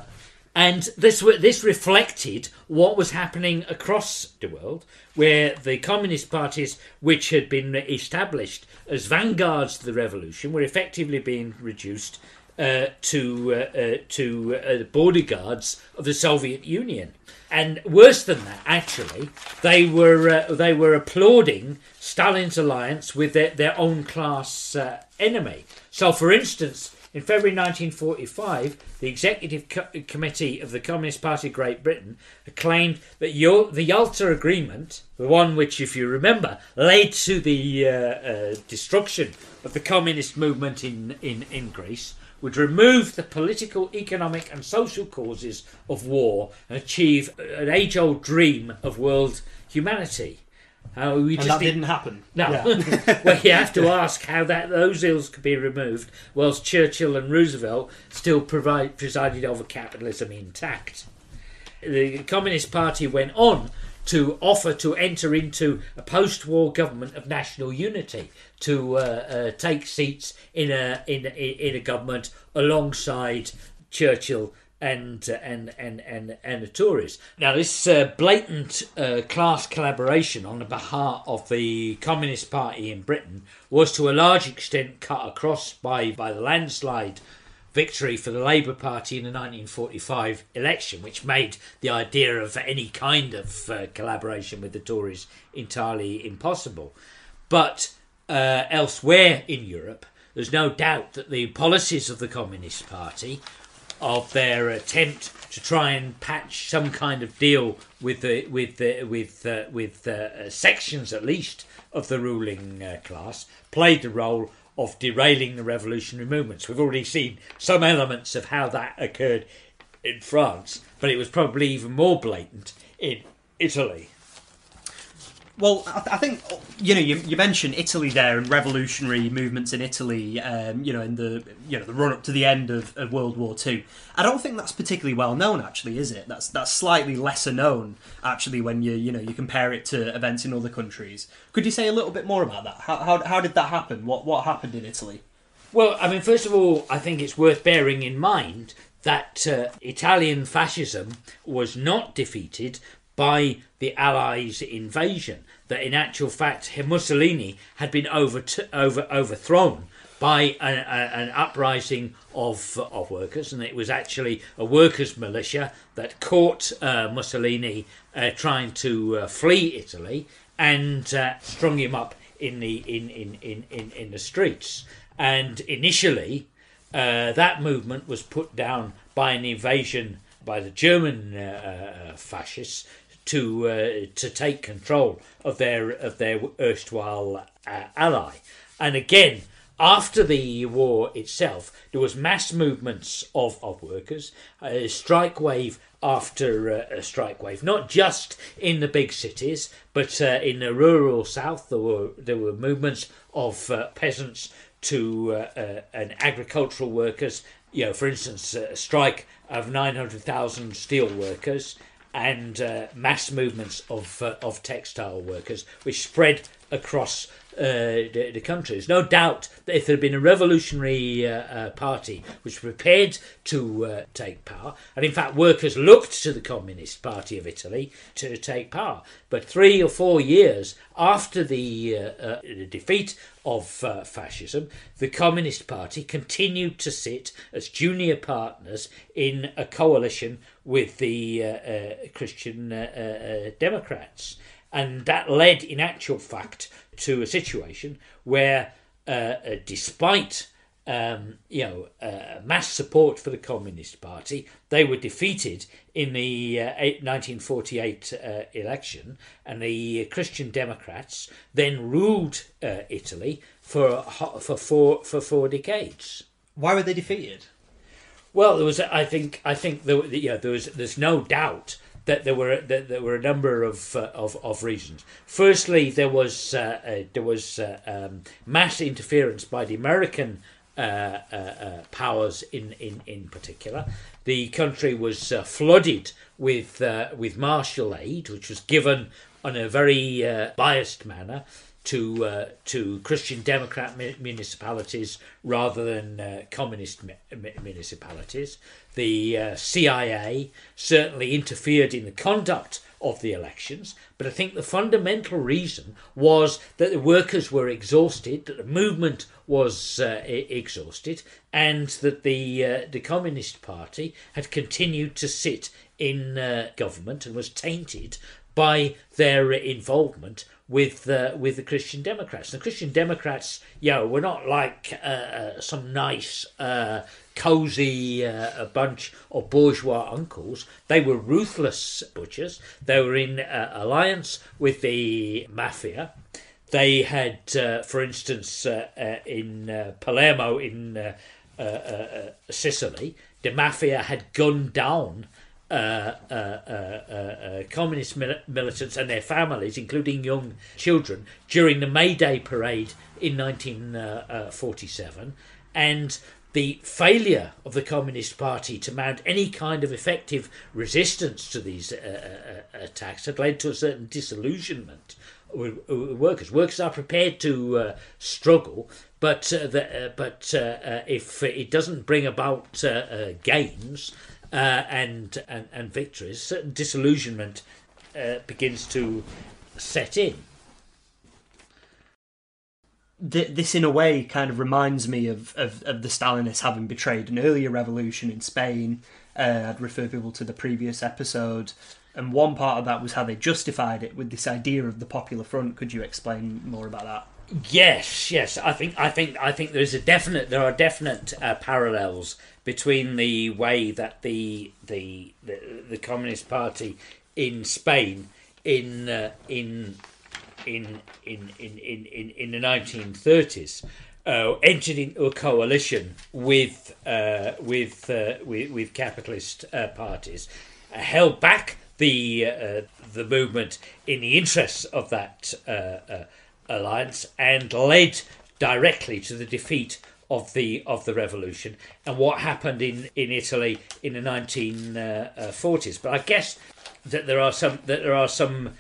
And this this reflected what was happening across the world, where the communist parties, which had been established as vanguards of the revolution, were effectively being reduced uh, to uh, uh, to uh, the border guards of the Soviet Union. And worse than that, actually, they were uh, they were applauding Stalin's alliance with their, their own class uh, enemy. So, for instance, in February nineteen forty-five, the Executive Co- Committee of the Communist Party of Great Britain claimed that Yo- the Yalta Agreement, the one which, if you remember, led to the uh, uh, destruction of the communist movement in, in, in Greece, would remove the political, economic and social causes of war and achieve an age-old dream of world humanity. Uh, we and just that didn't happen. No. Yeah. Well, you have to ask how that those ills could be removed whilst Churchill and Roosevelt still provide, presided over capitalism intact. The Communist Party went on to offer to enter into a post-war government of national unity, to uh, uh, take seats in a in in a government alongside Churchill and and and and and the Tories. Now, this uh, blatant uh, class collaboration on the behalf of the Communist Party in Britain was to a large extent cut across by by the landslide victory for the Labour Party in the nineteen forty-five election, which made the idea of any kind of uh, collaboration with the Tories entirely impossible. But uh, elsewhere in Europe, there's no doubt that the policies of the Communist Party, of their attempt to try and patch some kind of deal with the with the, with uh, with uh, sections at least of the ruling uh, class, played the role of derailing the revolutionary movements. We've already seen some elements of how that occurred in France, but it was probably even more blatant in Italy. Well, I, th I think, you know, you, you mentioned Italy there and revolutionary movements in Italy, um, you know, in the you know the run up to the end of, of World War Two. I don't think that's particularly well known, actually, is it? That's that's slightly lesser known, actually, when you you know you compare it to events in other countries. Could you say a little bit more about that? How how, how did that happen? What what happened in Italy? Well, I mean, first of all, I think it's worth bearing in mind that uh, Italian fascism was not defeated by the Allies' invasion, that in actual fact Mussolini had been over over overthrown by a, a, an uprising of of workers, and it was actually a workers' militia that caught uh, Mussolini uh, trying to uh, flee Italy and uh, strung him up in the in in in in, in the streets. And initially, uh, that movement was put down by an invasion by the German uh, uh, fascists to uh, to take control of their of their erstwhile uh, ally. And again, after the war itself, there was mass movements of of workers, uh, strike wave after uh, a strike wave, not just in the big cities, but uh, in the rural south. There were there were movements of uh, peasants to uh, uh, and agricultural workers. You know, for instance, a strike of nine hundred thousand steel workers and uh, mass movements of uh, of textile workers, which spread across uh, the, the country. There's no doubt that if there had been a revolutionary uh, uh, party which was prepared to uh, take power, and in fact workers looked to the Communist Party of Italy to take power, but three or four years after the, uh, uh, the defeat of uh, fascism, the Communist Party continued to sit as junior partners in a coalition with the uh, uh, Christian uh, uh, Democrats. And that led, in actual fact, to a situation where, uh, uh, despite um, you know uh, mass support for the Communist Party, they were defeated in the uh, nineteen forty-eight uh, election, and the Christian Democrats then ruled uh, Italy for for four for four decades. Why were they defeated? Well, there was, I think, I think there, you know, there was, there's no doubt that there were that there were a number of uh, of of reasons. Firstly, there was uh, uh, there was uh, um, mass interference by the American uh, uh, uh, powers in, in in particular. The country was uh, flooded with uh, with martial aid, which was given on a very uh, biased manner to uh, to Christian Democrat municipalities rather than uh, communist municipalities. The uh, C I A certainly interfered in the conduct of the elections, but I think the fundamental reason was that the workers were exhausted, that the movement was uh, exhausted, and that the uh, the Communist Party had continued to sit in uh, government and was tainted by their involvement with uh, with the Christian Democrats. The Christian Democrats, you know, were not like uh, uh, some nice, uh, cosy uh, bunch of bourgeois uncles. They were ruthless butchers. They were in uh, alliance with the mafia. They had, uh, for instance, uh, uh, in uh, Palermo in uh, uh, uh, Sicily, the mafia had gunned down Uh, uh, uh, uh, uh, communist mil militants and their families, including young children, during the May Day parade in nineteen forty-seven, and the failure of the Communist Party to mount any kind of effective resistance to these uh, uh, attacks had led to a certain disillusionment with workers. Workers are prepared to uh, struggle, but uh, the, uh, but uh, uh, if it doesn't bring about uh, uh, gains, Uh, and, and and victories, certain disillusionment uh, begins to set in. Th this, in a way, kind of reminds me of, of, of the Stalinists having betrayed an earlier revolution in Spain. Uh, I'd refer people to the previous episode. And one part of that was how they justified it with this idea of the Popular Front. Could you explain more about that? Yes, yes. I think I think I think there is a definite. There are definite uh, parallels between the way that the the the, the Communist Party in Spain in uh, in in in in in in the nineteen thirties uh, entered into a coalition with uh, with, uh, with with capitalist uh, parties, uh, held back the uh, the movement in the interests of that Uh, uh, alliance, and led directly to the defeat of the of the revolution and what happened in in Italy in the nineteen forties. But I guess that there are some that there are some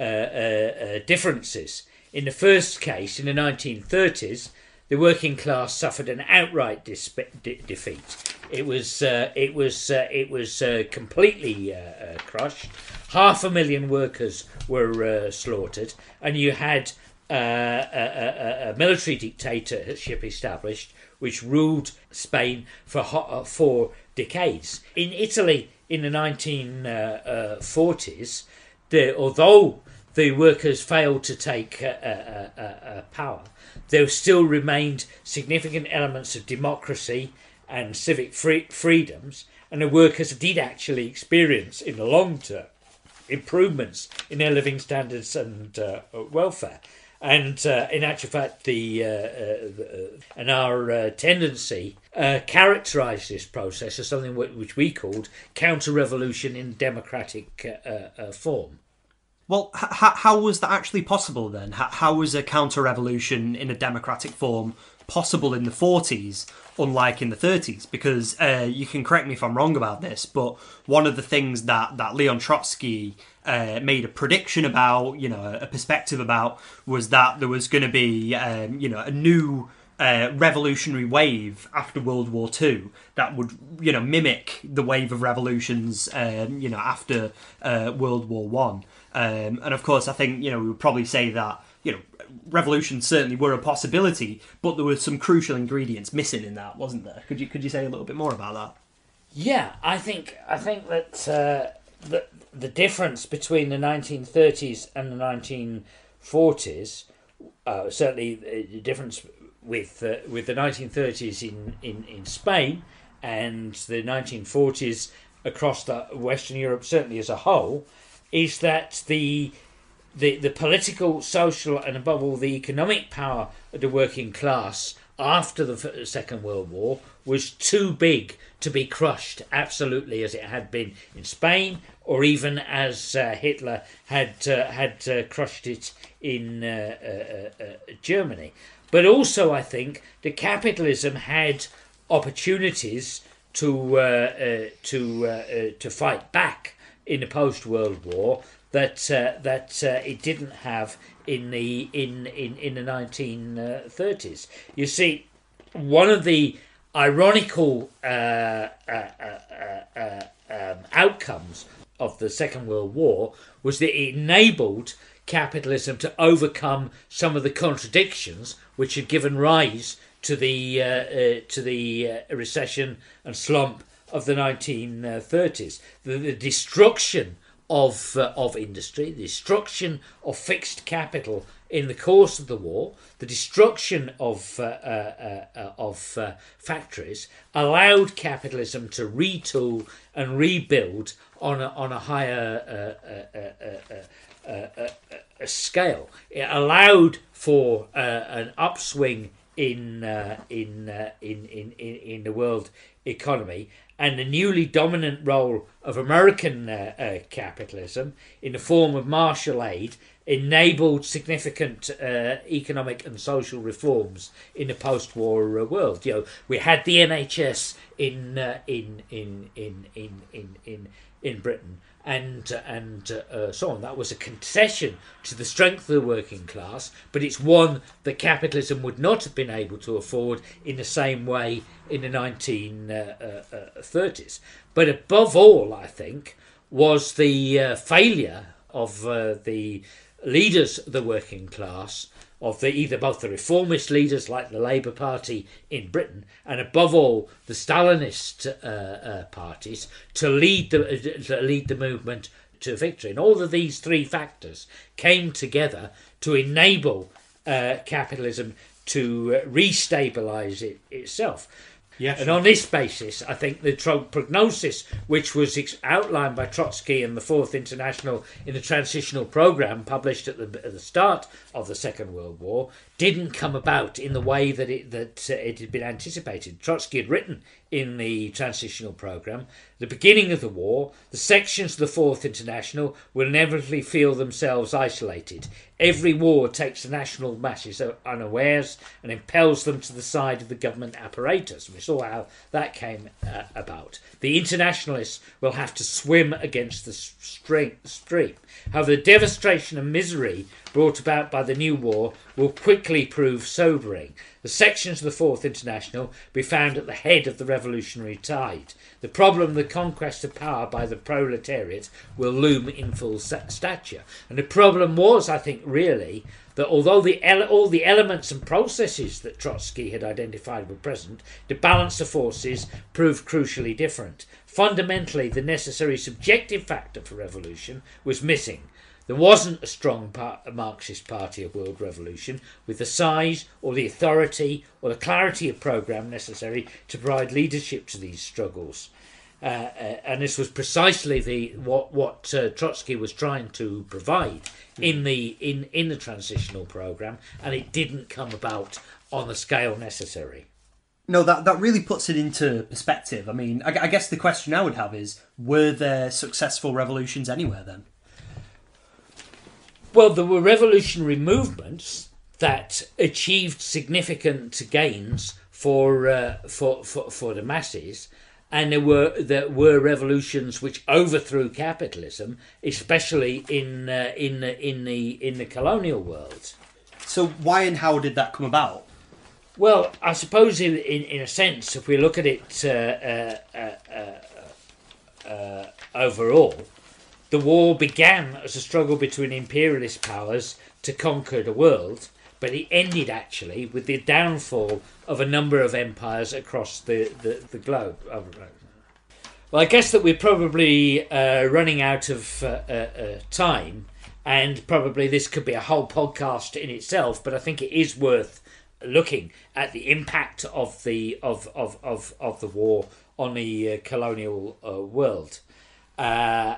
uh, uh, differences. In the first case, in the nineteen thirties, the working class suffered an outright dis- de- defeat. It was uh, it was uh, it was uh, completely uh, uh, crushed. Half a million workers were uh, slaughtered, and you had Uh, a, a, a military dictatorship established, which ruled Spain for hot, for decades. In Italy, in the nineteen forties, the, although the workers failed to take uh, uh, uh, uh, power, there still remained significant elements of democracy and civic free, freedoms, and the workers did actually experience, in the long term, improvements in their living standards and uh, welfare. And uh, in actual fact, the uh, uh, and our uh, tendency uh, characterised this process as something which we called counter-revolution in democratic uh, uh, form. Well, h- how was that actually possible then? H- how was a counter-revolution in a democratic form possible in the forties, unlike in the thirties? Because uh, you can correct me if I'm wrong about this, but one of the things that, that Leon Trotsky Uh, made a prediction about, you know, a perspective about, was that there was going to be, um, you know, a new uh, revolutionary wave after World War Two that would, you know, mimic the wave of revolutions, um, you know, after uh, World War One. Um, and of course, I think, you know, we would probably say that, you know, revolutions certainly were a possibility, but there were some crucial ingredients missing in that, wasn't there? Could you could you say a little bit more about that? Yeah, I think I think that. Uh... The, the difference between the nineteen thirties and the nineteen forties, uh, certainly the difference with uh, with the nineteen thirties in, in, in Spain and the nineteen forties across the Western Europe, certainly as a whole, is that the the, the political, social, and above all the economic power of the working class after the Second World War was too big to be crushed absolutely as it had been in Spain, or even as uh, Hitler had uh, had uh, crushed it in uh, uh, uh, Germany. But also, I think that capitalism had opportunities to uh, uh, to uh, uh, to fight back in the post-World War that uh, that uh, it didn't have in the in in in the nineteen thirties. You see, one of the ironical uh, uh, uh, uh, uh, um, outcomes of the Second World War was that it enabled capitalism to overcome some of the contradictions which had given rise to the uh, uh, to the uh, recession and slump of the nineteen thirties. The, the destruction of uh, of industry, the destruction of fixed capital in the course of the war, the destruction of uh, uh, uh, of uh, factories allowed capitalism to retool and rebuild on a, on a higher uh, uh, uh, uh, uh, uh, scale. It allowed for uh, an upswing in uh, in, uh, in in in in the world economy, and the newly dominant role of American uh, uh, capitalism in the form of martial aid enabled significant uh, economic and social reforms in the post-war uh, world. You know, we had the N H S in uh, in, in in in in in in Britain, and uh, and uh, so on. That was a concession to the strength of the working class, but it's one that capitalism would not have been able to afford in the same way in the nineteen thirties. But above all, I think, was the uh, failure of uh, the leaders of the working class, of the either both the reformist leaders like the Labour Party in Britain and above all the Stalinist uh, uh, parties, to lead the uh, to lead the movement to victory. And all of these three factors came together to enable uh, capitalism to uh, restabilise it itself. Yes, and on this basis, I think the prognosis, which was outlined by Trotsky and the Fourth International in the Transitional Programme, published at the, at the start of the Second World War, didn't come about in the way that it, that uh, it had been anticipated. Trotsky had written in the Transitional Programme, the beginning of the war, the sections of the Fourth International will inevitably feel themselves isolated. Every war takes the national masses unawares and impels them to the side of the government apparatus. We saw how that came uh, about. The internationalists will have to swim against the stream. However, the devastation and misery brought about by the new war will quickly prove sobering. The sections of the Fourth International be found at the head of the revolutionary tide. The problem of the conquest of power by the proletariat will loom in full stature. And the problem was, I think, really, that although the ele- all the elements and processes that Trotsky had identified were present, the balance of forces proved crucially different. Fundamentally, the necessary subjective factor for revolution was missing. There wasn't a strong part, a Marxist party of world revolution with the size or the authority or the clarity of programme necessary to provide leadership to these struggles. Uh, uh, and this was precisely the what what uh, Trotsky was trying to provide in the in, in the transitional programme, and it didn't come about on the scale necessary. No, that, that really puts it into perspective. I mean, I, I guess the question I would have is, were there successful revolutions anywhere then? Well, there were revolutionary movements that achieved significant gains for uh, for, for for the masses, and there were there were revolutions which overthrew capitalism, especially in uh, in in the in the colonial world. So, why and how did that come about? Well, I suppose in in, in a sense, if we look at it uh, uh, uh, uh, overall. The war began as a struggle between imperialist powers to conquer the world, but it ended actually with the downfall of a number of empires across the, the, the globe. Well, I guess that we're probably uh, running out of uh, uh, time, and probably this could be a whole podcast in itself, but I think it is worth looking at the impact of the, of, of, of, of the war on the uh, colonial uh, world. Uh,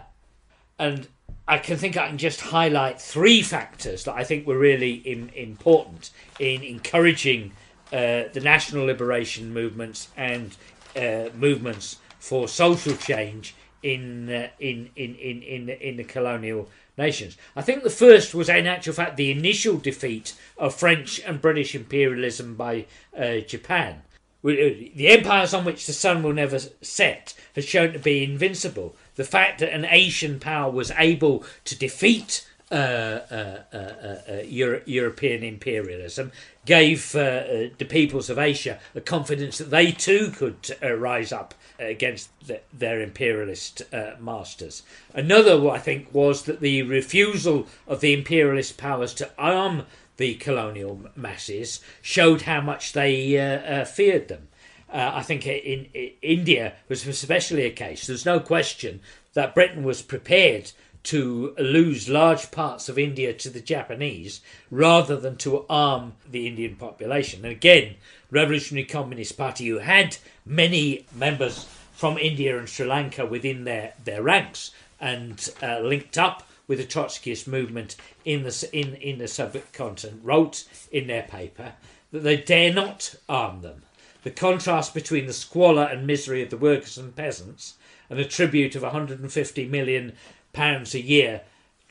And I can think I can just highlight three factors that I think were really in, important in encouraging uh, the national liberation movements and uh, movements for social change in, uh, in in in in in the colonial nations. I think the first was, in actual fact, the initial defeat of French and British imperialism by uh, Japan. The empires on which the sun will never set has shown to be invincible. The fact that an Asian power was able to defeat uh, uh, uh, uh, Euro- European imperialism gave uh, uh, the peoples of Asia the confidence that they too could uh, rise up against the, their imperialist uh, masters. Another, I think, was that the refusal of the imperialist powers to arm the colonial masses showed how much they uh, uh, feared them. Uh, I think in, in India was especially a case. There's no question that Britain was prepared to lose large parts of India to the Japanese rather than to arm the Indian population. And again, the Revolutionary Communist Party, who had many members from India and Sri Lanka within their, their ranks and uh, linked up with the Trotskyist movement in the in, in the subcontinent, wrote in their paper that they dare not arm them. The contrast between the squalor and misery of the workers and peasants and the tribute of one hundred fifty million pounds a year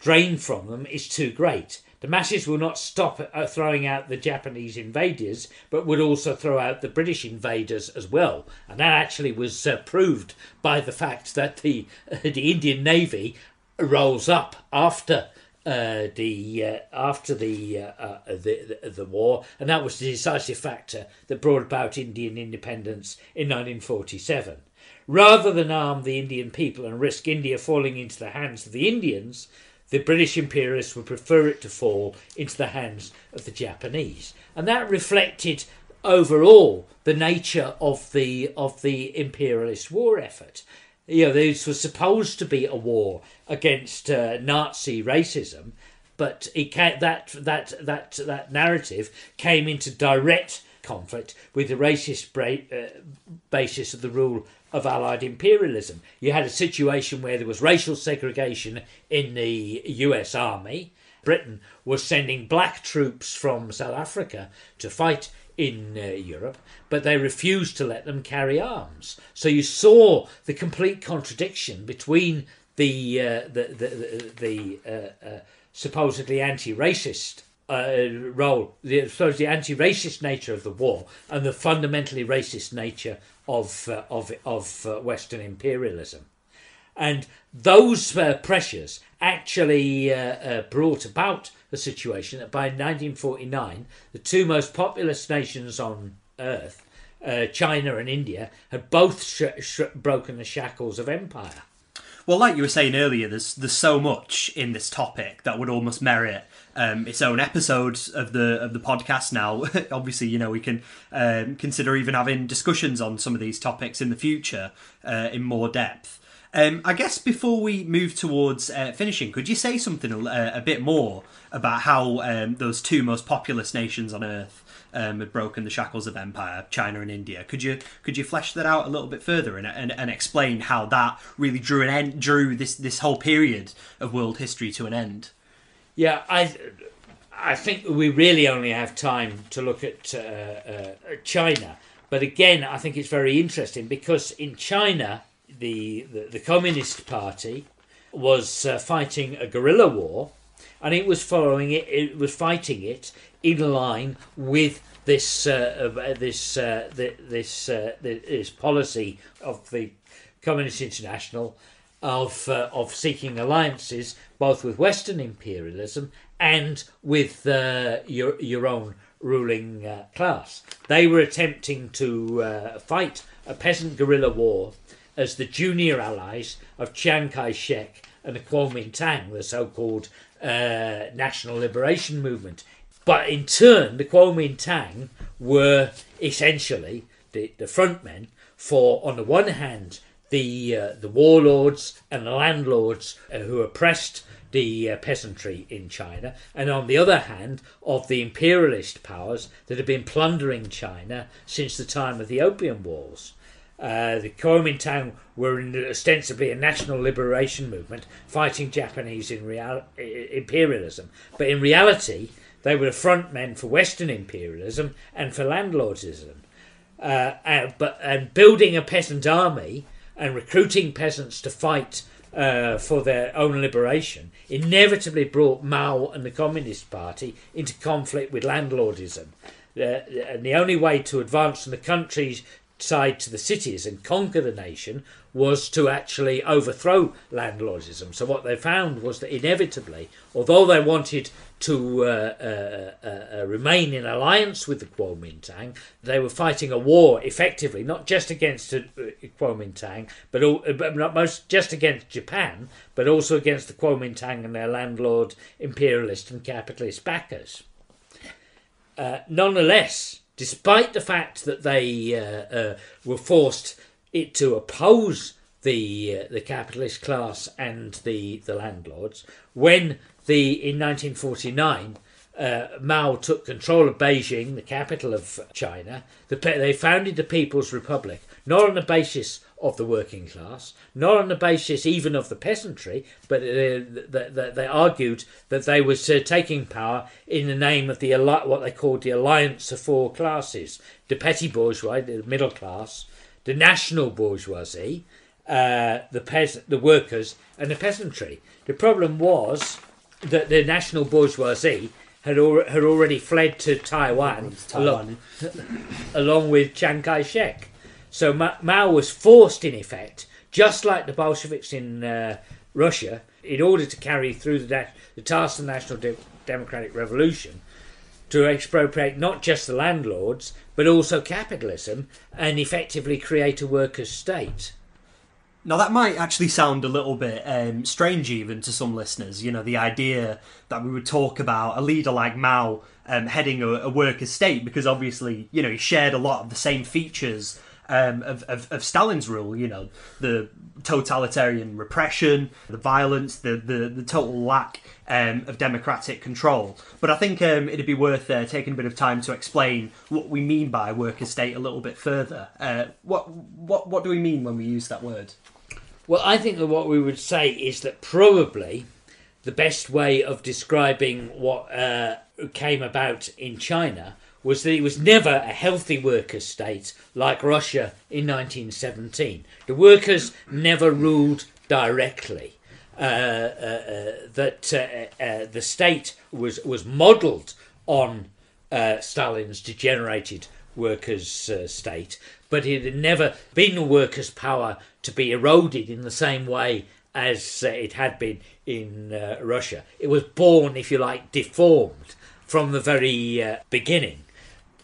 drained from them is too great. The masses will not stop throwing out the Japanese invaders, but would also throw out the British invaders as well. And that actually was uh, proved by the fact that the, uh, the Indian Navy rolls up after uh, the uh, after the, uh, uh, the the the war, and that was the decisive factor that brought about Indian independence in nineteen forty-seven. Rather than arm the Indian people and risk India falling into the hands of the Indians, the British imperialists would prefer it to fall into the hands of the Japanese, and that reflected overall the nature of the of the imperialist war effort. You know, this was supposed to be a war against uh, Nazi racism, But it ca that that that that narrative came into direct conflict with the racist bra uh, basis of the rule of Allied imperialism. You had a situation where there was racial segregation in the U S Army. Britain was sending black troops from South Africa to fight in uh, Europe, but they refused to let them carry arms. So you saw the complete contradiction between the uh, the the the, the uh, uh, supposedly anti-racist uh, role, the supposedly anti-racist nature of the war, and the fundamentally racist nature of uh, of of uh, Western imperialism. And those uh, pressures actually uh, uh, brought about a situation that by nineteen forty-nine, the two most populous nations on earth, uh, China and India, had both sh sh broken the shackles of empire. Well, like you were saying earlier, there's there's so much in this topic that would almost merit um, its own episodes of the of the podcast. Now, obviously, you know, we can um, consider even having discussions on some of these topics in the future uh, in more depth. Um, I guess before we move towards uh, finishing, could you say something a, a bit more about how um, those two most populous nations on Earth um, had broken the shackles of empire, China and India? Could you could you flesh that out a little bit further and and, and explain how that really drew an end, drew this this whole period of world history to an end? Yeah, I I think we really only have time to look at uh, uh, China, but again, I think it's very interesting because in China, The, the, the Communist Party was uh, fighting a guerrilla war, and it was following it. It was fighting it in line with this uh, uh, this uh, the, this uh, the, this policy of the Communist International of uh, of seeking alliances both with Western imperialism and with uh, your your own ruling uh, class. They were attempting to uh, fight a peasant guerrilla war as the junior allies of Chiang Kai-shek and the Kuomintang, the so-called uh, National Liberation Movement. But in turn, the Kuomintang were essentially the, the frontmen for, on the one hand, the uh, the warlords and the landlords uh, who oppressed the uh, peasantry in China, and on the other hand, of the imperialist powers that had been plundering China since the time of the Opium Wars. Uh, the Kuomintang were in ostensibly a national liberation movement fighting Japanese in real imperialism, but in reality they were front men for Western imperialism and for landlordism. Uh, and, but and building a peasant army and recruiting peasants to fight uh, for their own liberation inevitably brought Mao and the Communist Party into conflict with landlordism. Uh, and the only way to advance in the country's side to the cities and conquer the nation was to actually overthrow landlordism. So what they found was that inevitably, although they wanted to uh, uh, uh, remain in alliance with the Kuomintang, they were fighting a war effectively, not just against the Kuomintang, but all, not most just against Japan, but also against the Kuomintang and their landlord, imperialist and capitalist backers. Uh, nonetheless, despite the fact that they uh, uh, were forced it to oppose the uh, the capitalist class and the the landlords, when the in nineteen forty-nine uh, Mao took control of Beijing, the capital of China, the, they founded the People's Republic, not on the basis of the working class, not on the basis even of the peasantry, but they, they, they argued that they were uh, taking power in the name of the what they called the alliance of four classes: the petty bourgeois, the middle class, the national bourgeoisie, uh, the peas the workers, and the peasantry. The problem was that the national bourgeoisie had al had already fled to Taiwan, Taiwan. Along, along with Chiang Kai-shek. So Mao was forced, in effect, just like the Bolsheviks in uh, Russia, in order to carry through the, the task of the National De Democratic Revolution, to expropriate not just the landlords, but also capitalism, and effectively create a workers' state. Now, that might actually sound a little bit um, strange even to some listeners, you know, the idea that we would talk about a leader like Mao um, heading a, a workers' state, because obviously, you know, he shared a lot of the same features um, of, of, of Stalin's rule, you know, the totalitarian repression, the violence, the, the, the total lack um, of democratic control. But I think um, it'd be worth uh, taking a bit of time to explain what we mean by worker state a little bit further. Uh, what, what, what do we mean when we use that word? Well, I think that what we would say is that probably the best way of describing what uh, came about in China was that it was never a healthy worker state like Russia in nineteen seventeen. The workers never ruled directly. Uh, uh, uh, that uh, uh, the state was, was modelled on uh, Stalin's degenerated workers' uh, state, but it had never been the workers' power to be eroded in the same way as uh, it had been in uh, Russia. It was born, if you like, deformed from the very uh, beginning.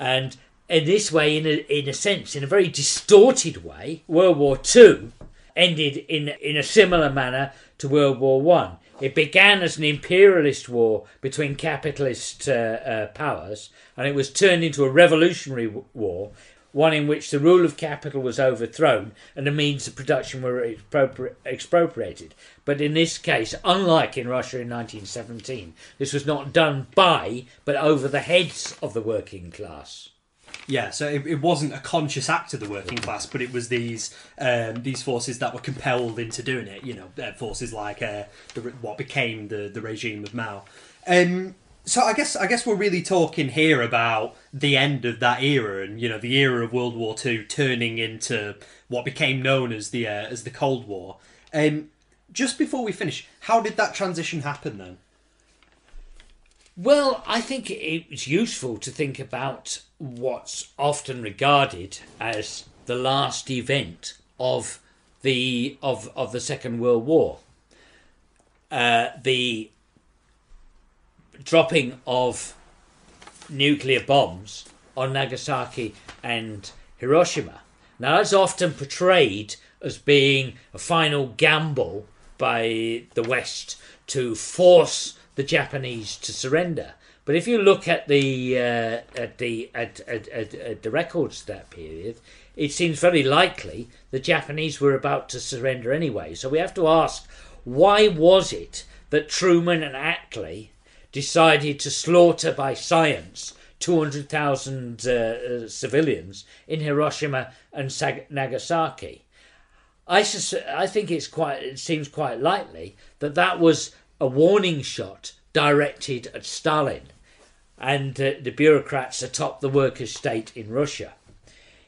And in this way, in a, in a sense, in a very distorted way, World War Two ended in, in a similar manner to World War One. It began as an imperialist war between capitalist uh, uh, powers, and it was turned into a revolutionary w- war, one in which the rule of capital was overthrown and the means of production were expropri- expropriated. But in this case, unlike in Russia in nineteen seventeen, this was not done by, but over the heads of the working class. Yeah, so it, it wasn't a conscious act of the working class, but it was these um, these forces that were compelled into doing it. You know, uh, forces like uh, the, what became the, the regime of Mao. Um, so I guess I guess we're really talking here about the end of that era, and you know, the era of World War Two turning into what became known as the uh, as the Cold War. Um, just before we finish, how did that transition happen then? Well, I think it's useful to think about what's often regarded as the last event of the of of the Second World War, uh, the dropping of nuclear bombs on Nagasaki and Hiroshima. Now, that's often portrayed as being a final gamble by the West to force the Japanese to surrender, but if you look at the uh, at the at, at, at, at the records of that period, it seems very likely the Japanese were about to surrender anyway. So we have to ask, why was it that Truman and Attlee decided to slaughter by science two hundred thousand uh, uh, civilians in Hiroshima and Sag- Nagasaki? I sus- I think it's quite it seems quite likely that that was a warning shot directed at Stalin and uh, the bureaucrats atop the workers' state in Russia.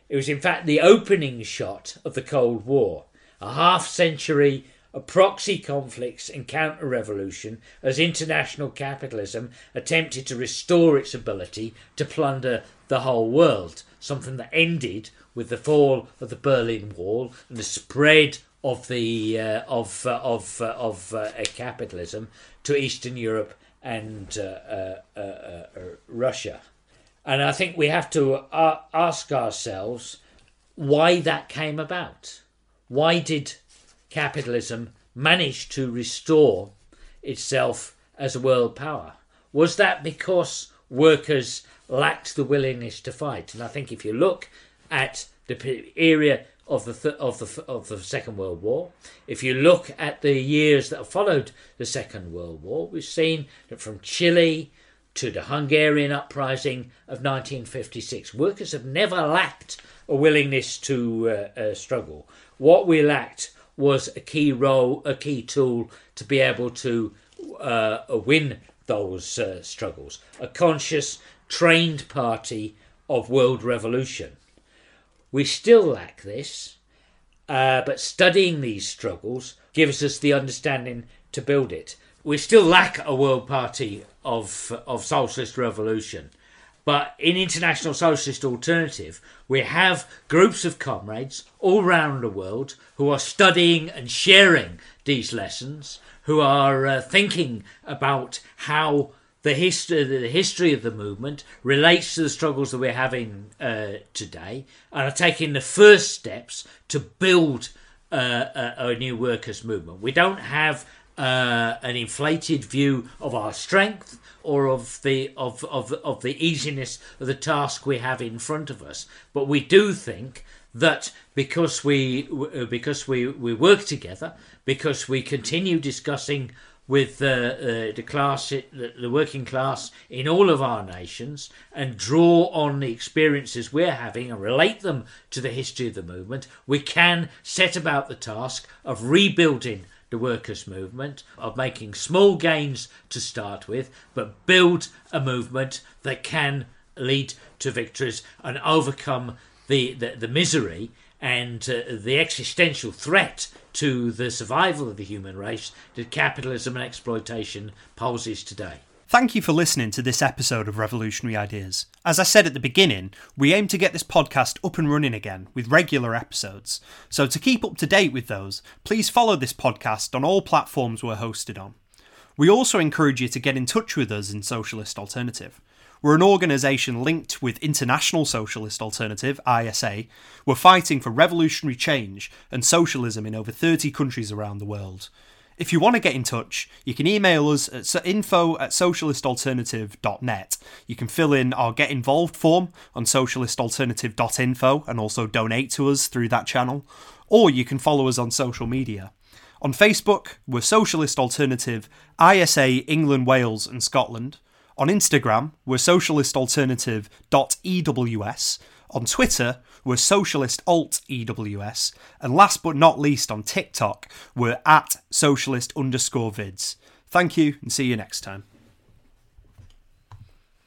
It was in fact the opening shot of the Cold War, a half century of proxy conflicts and counter-revolution as international capitalism attempted to restore its ability to plunder the whole world, something that ended with the fall of the Berlin Wall and the spread of the uh, of uh, of uh, of uh, capitalism to Eastern Europe and uh, uh, uh, uh, Russia, and I think we have to uh, ask ourselves why that came about. Why did capitalism manage to restore itself as a world power? Was that because workers lacked the willingness to fight? And I think if you look at the area of the th- of the of the Second World War, if you look at the years that followed the Second World War, we've seen that from Chile to the Hungarian uprising of nineteen fifty-six, workers have never lacked a willingness to uh, uh, struggle. What we lacked was a key role, a key tool to be able to uh, win those uh, struggles. A conscious, trained party of world revolution. We still lack this, uh, but studying these struggles gives us the understanding to build it. We still lack a world party of of socialist revolution, but in International Socialist Alternative, we have groups of comrades all round the world who are studying and sharing these lessons, who are uh, thinking about how the history, the history of the movement relates to the struggles that we're having uh, today, and are taking the first steps to build uh, a, a new workers' movement. We don't have uh, an inflated view of our strength or of the of, of of the easiness of the task we have in front of us, but we do think that because we because we, we work together, because we continue discussing with uh, uh, the class, the, the working class in all of our nations, and draw on the experiences we're having and relate them to the history of the movement, we can set about the task of rebuilding the workers' movement, of making small gains to start with, but build a movement that can lead to victories and overcome the, the, the misery and uh, the existential threat to the survival of the human race that capitalism and exploitation poses today. Thank you for listening to this episode of Revolutionary Ideas. As I said at the beginning, we aim to get this podcast up and running again with regular episodes. So to keep up to date with those, please follow this podcast on all platforms we're hosted on. We also encourage you to get in touch with us in Socialist Alternative. We're an organisation linked with International Socialist Alternative, I S A. We're fighting for revolutionary change and socialism in over thirty countries around the world. If you want to get in touch, you can email us at info at socialist alternative dot net. You can fill in our Get Involved form on socialist alternative dot info and also donate to us through that channel. Or you can follow us on social media. On Facebook, we're Socialist Alternative, I S A, England, Wales and Scotland. On Instagram, we're socialist alternative dot E W S. On Twitter, we're socialist alt E W S. And last but not least, on TikTok, we're at socialist underscore vids. Thank you and see you next time.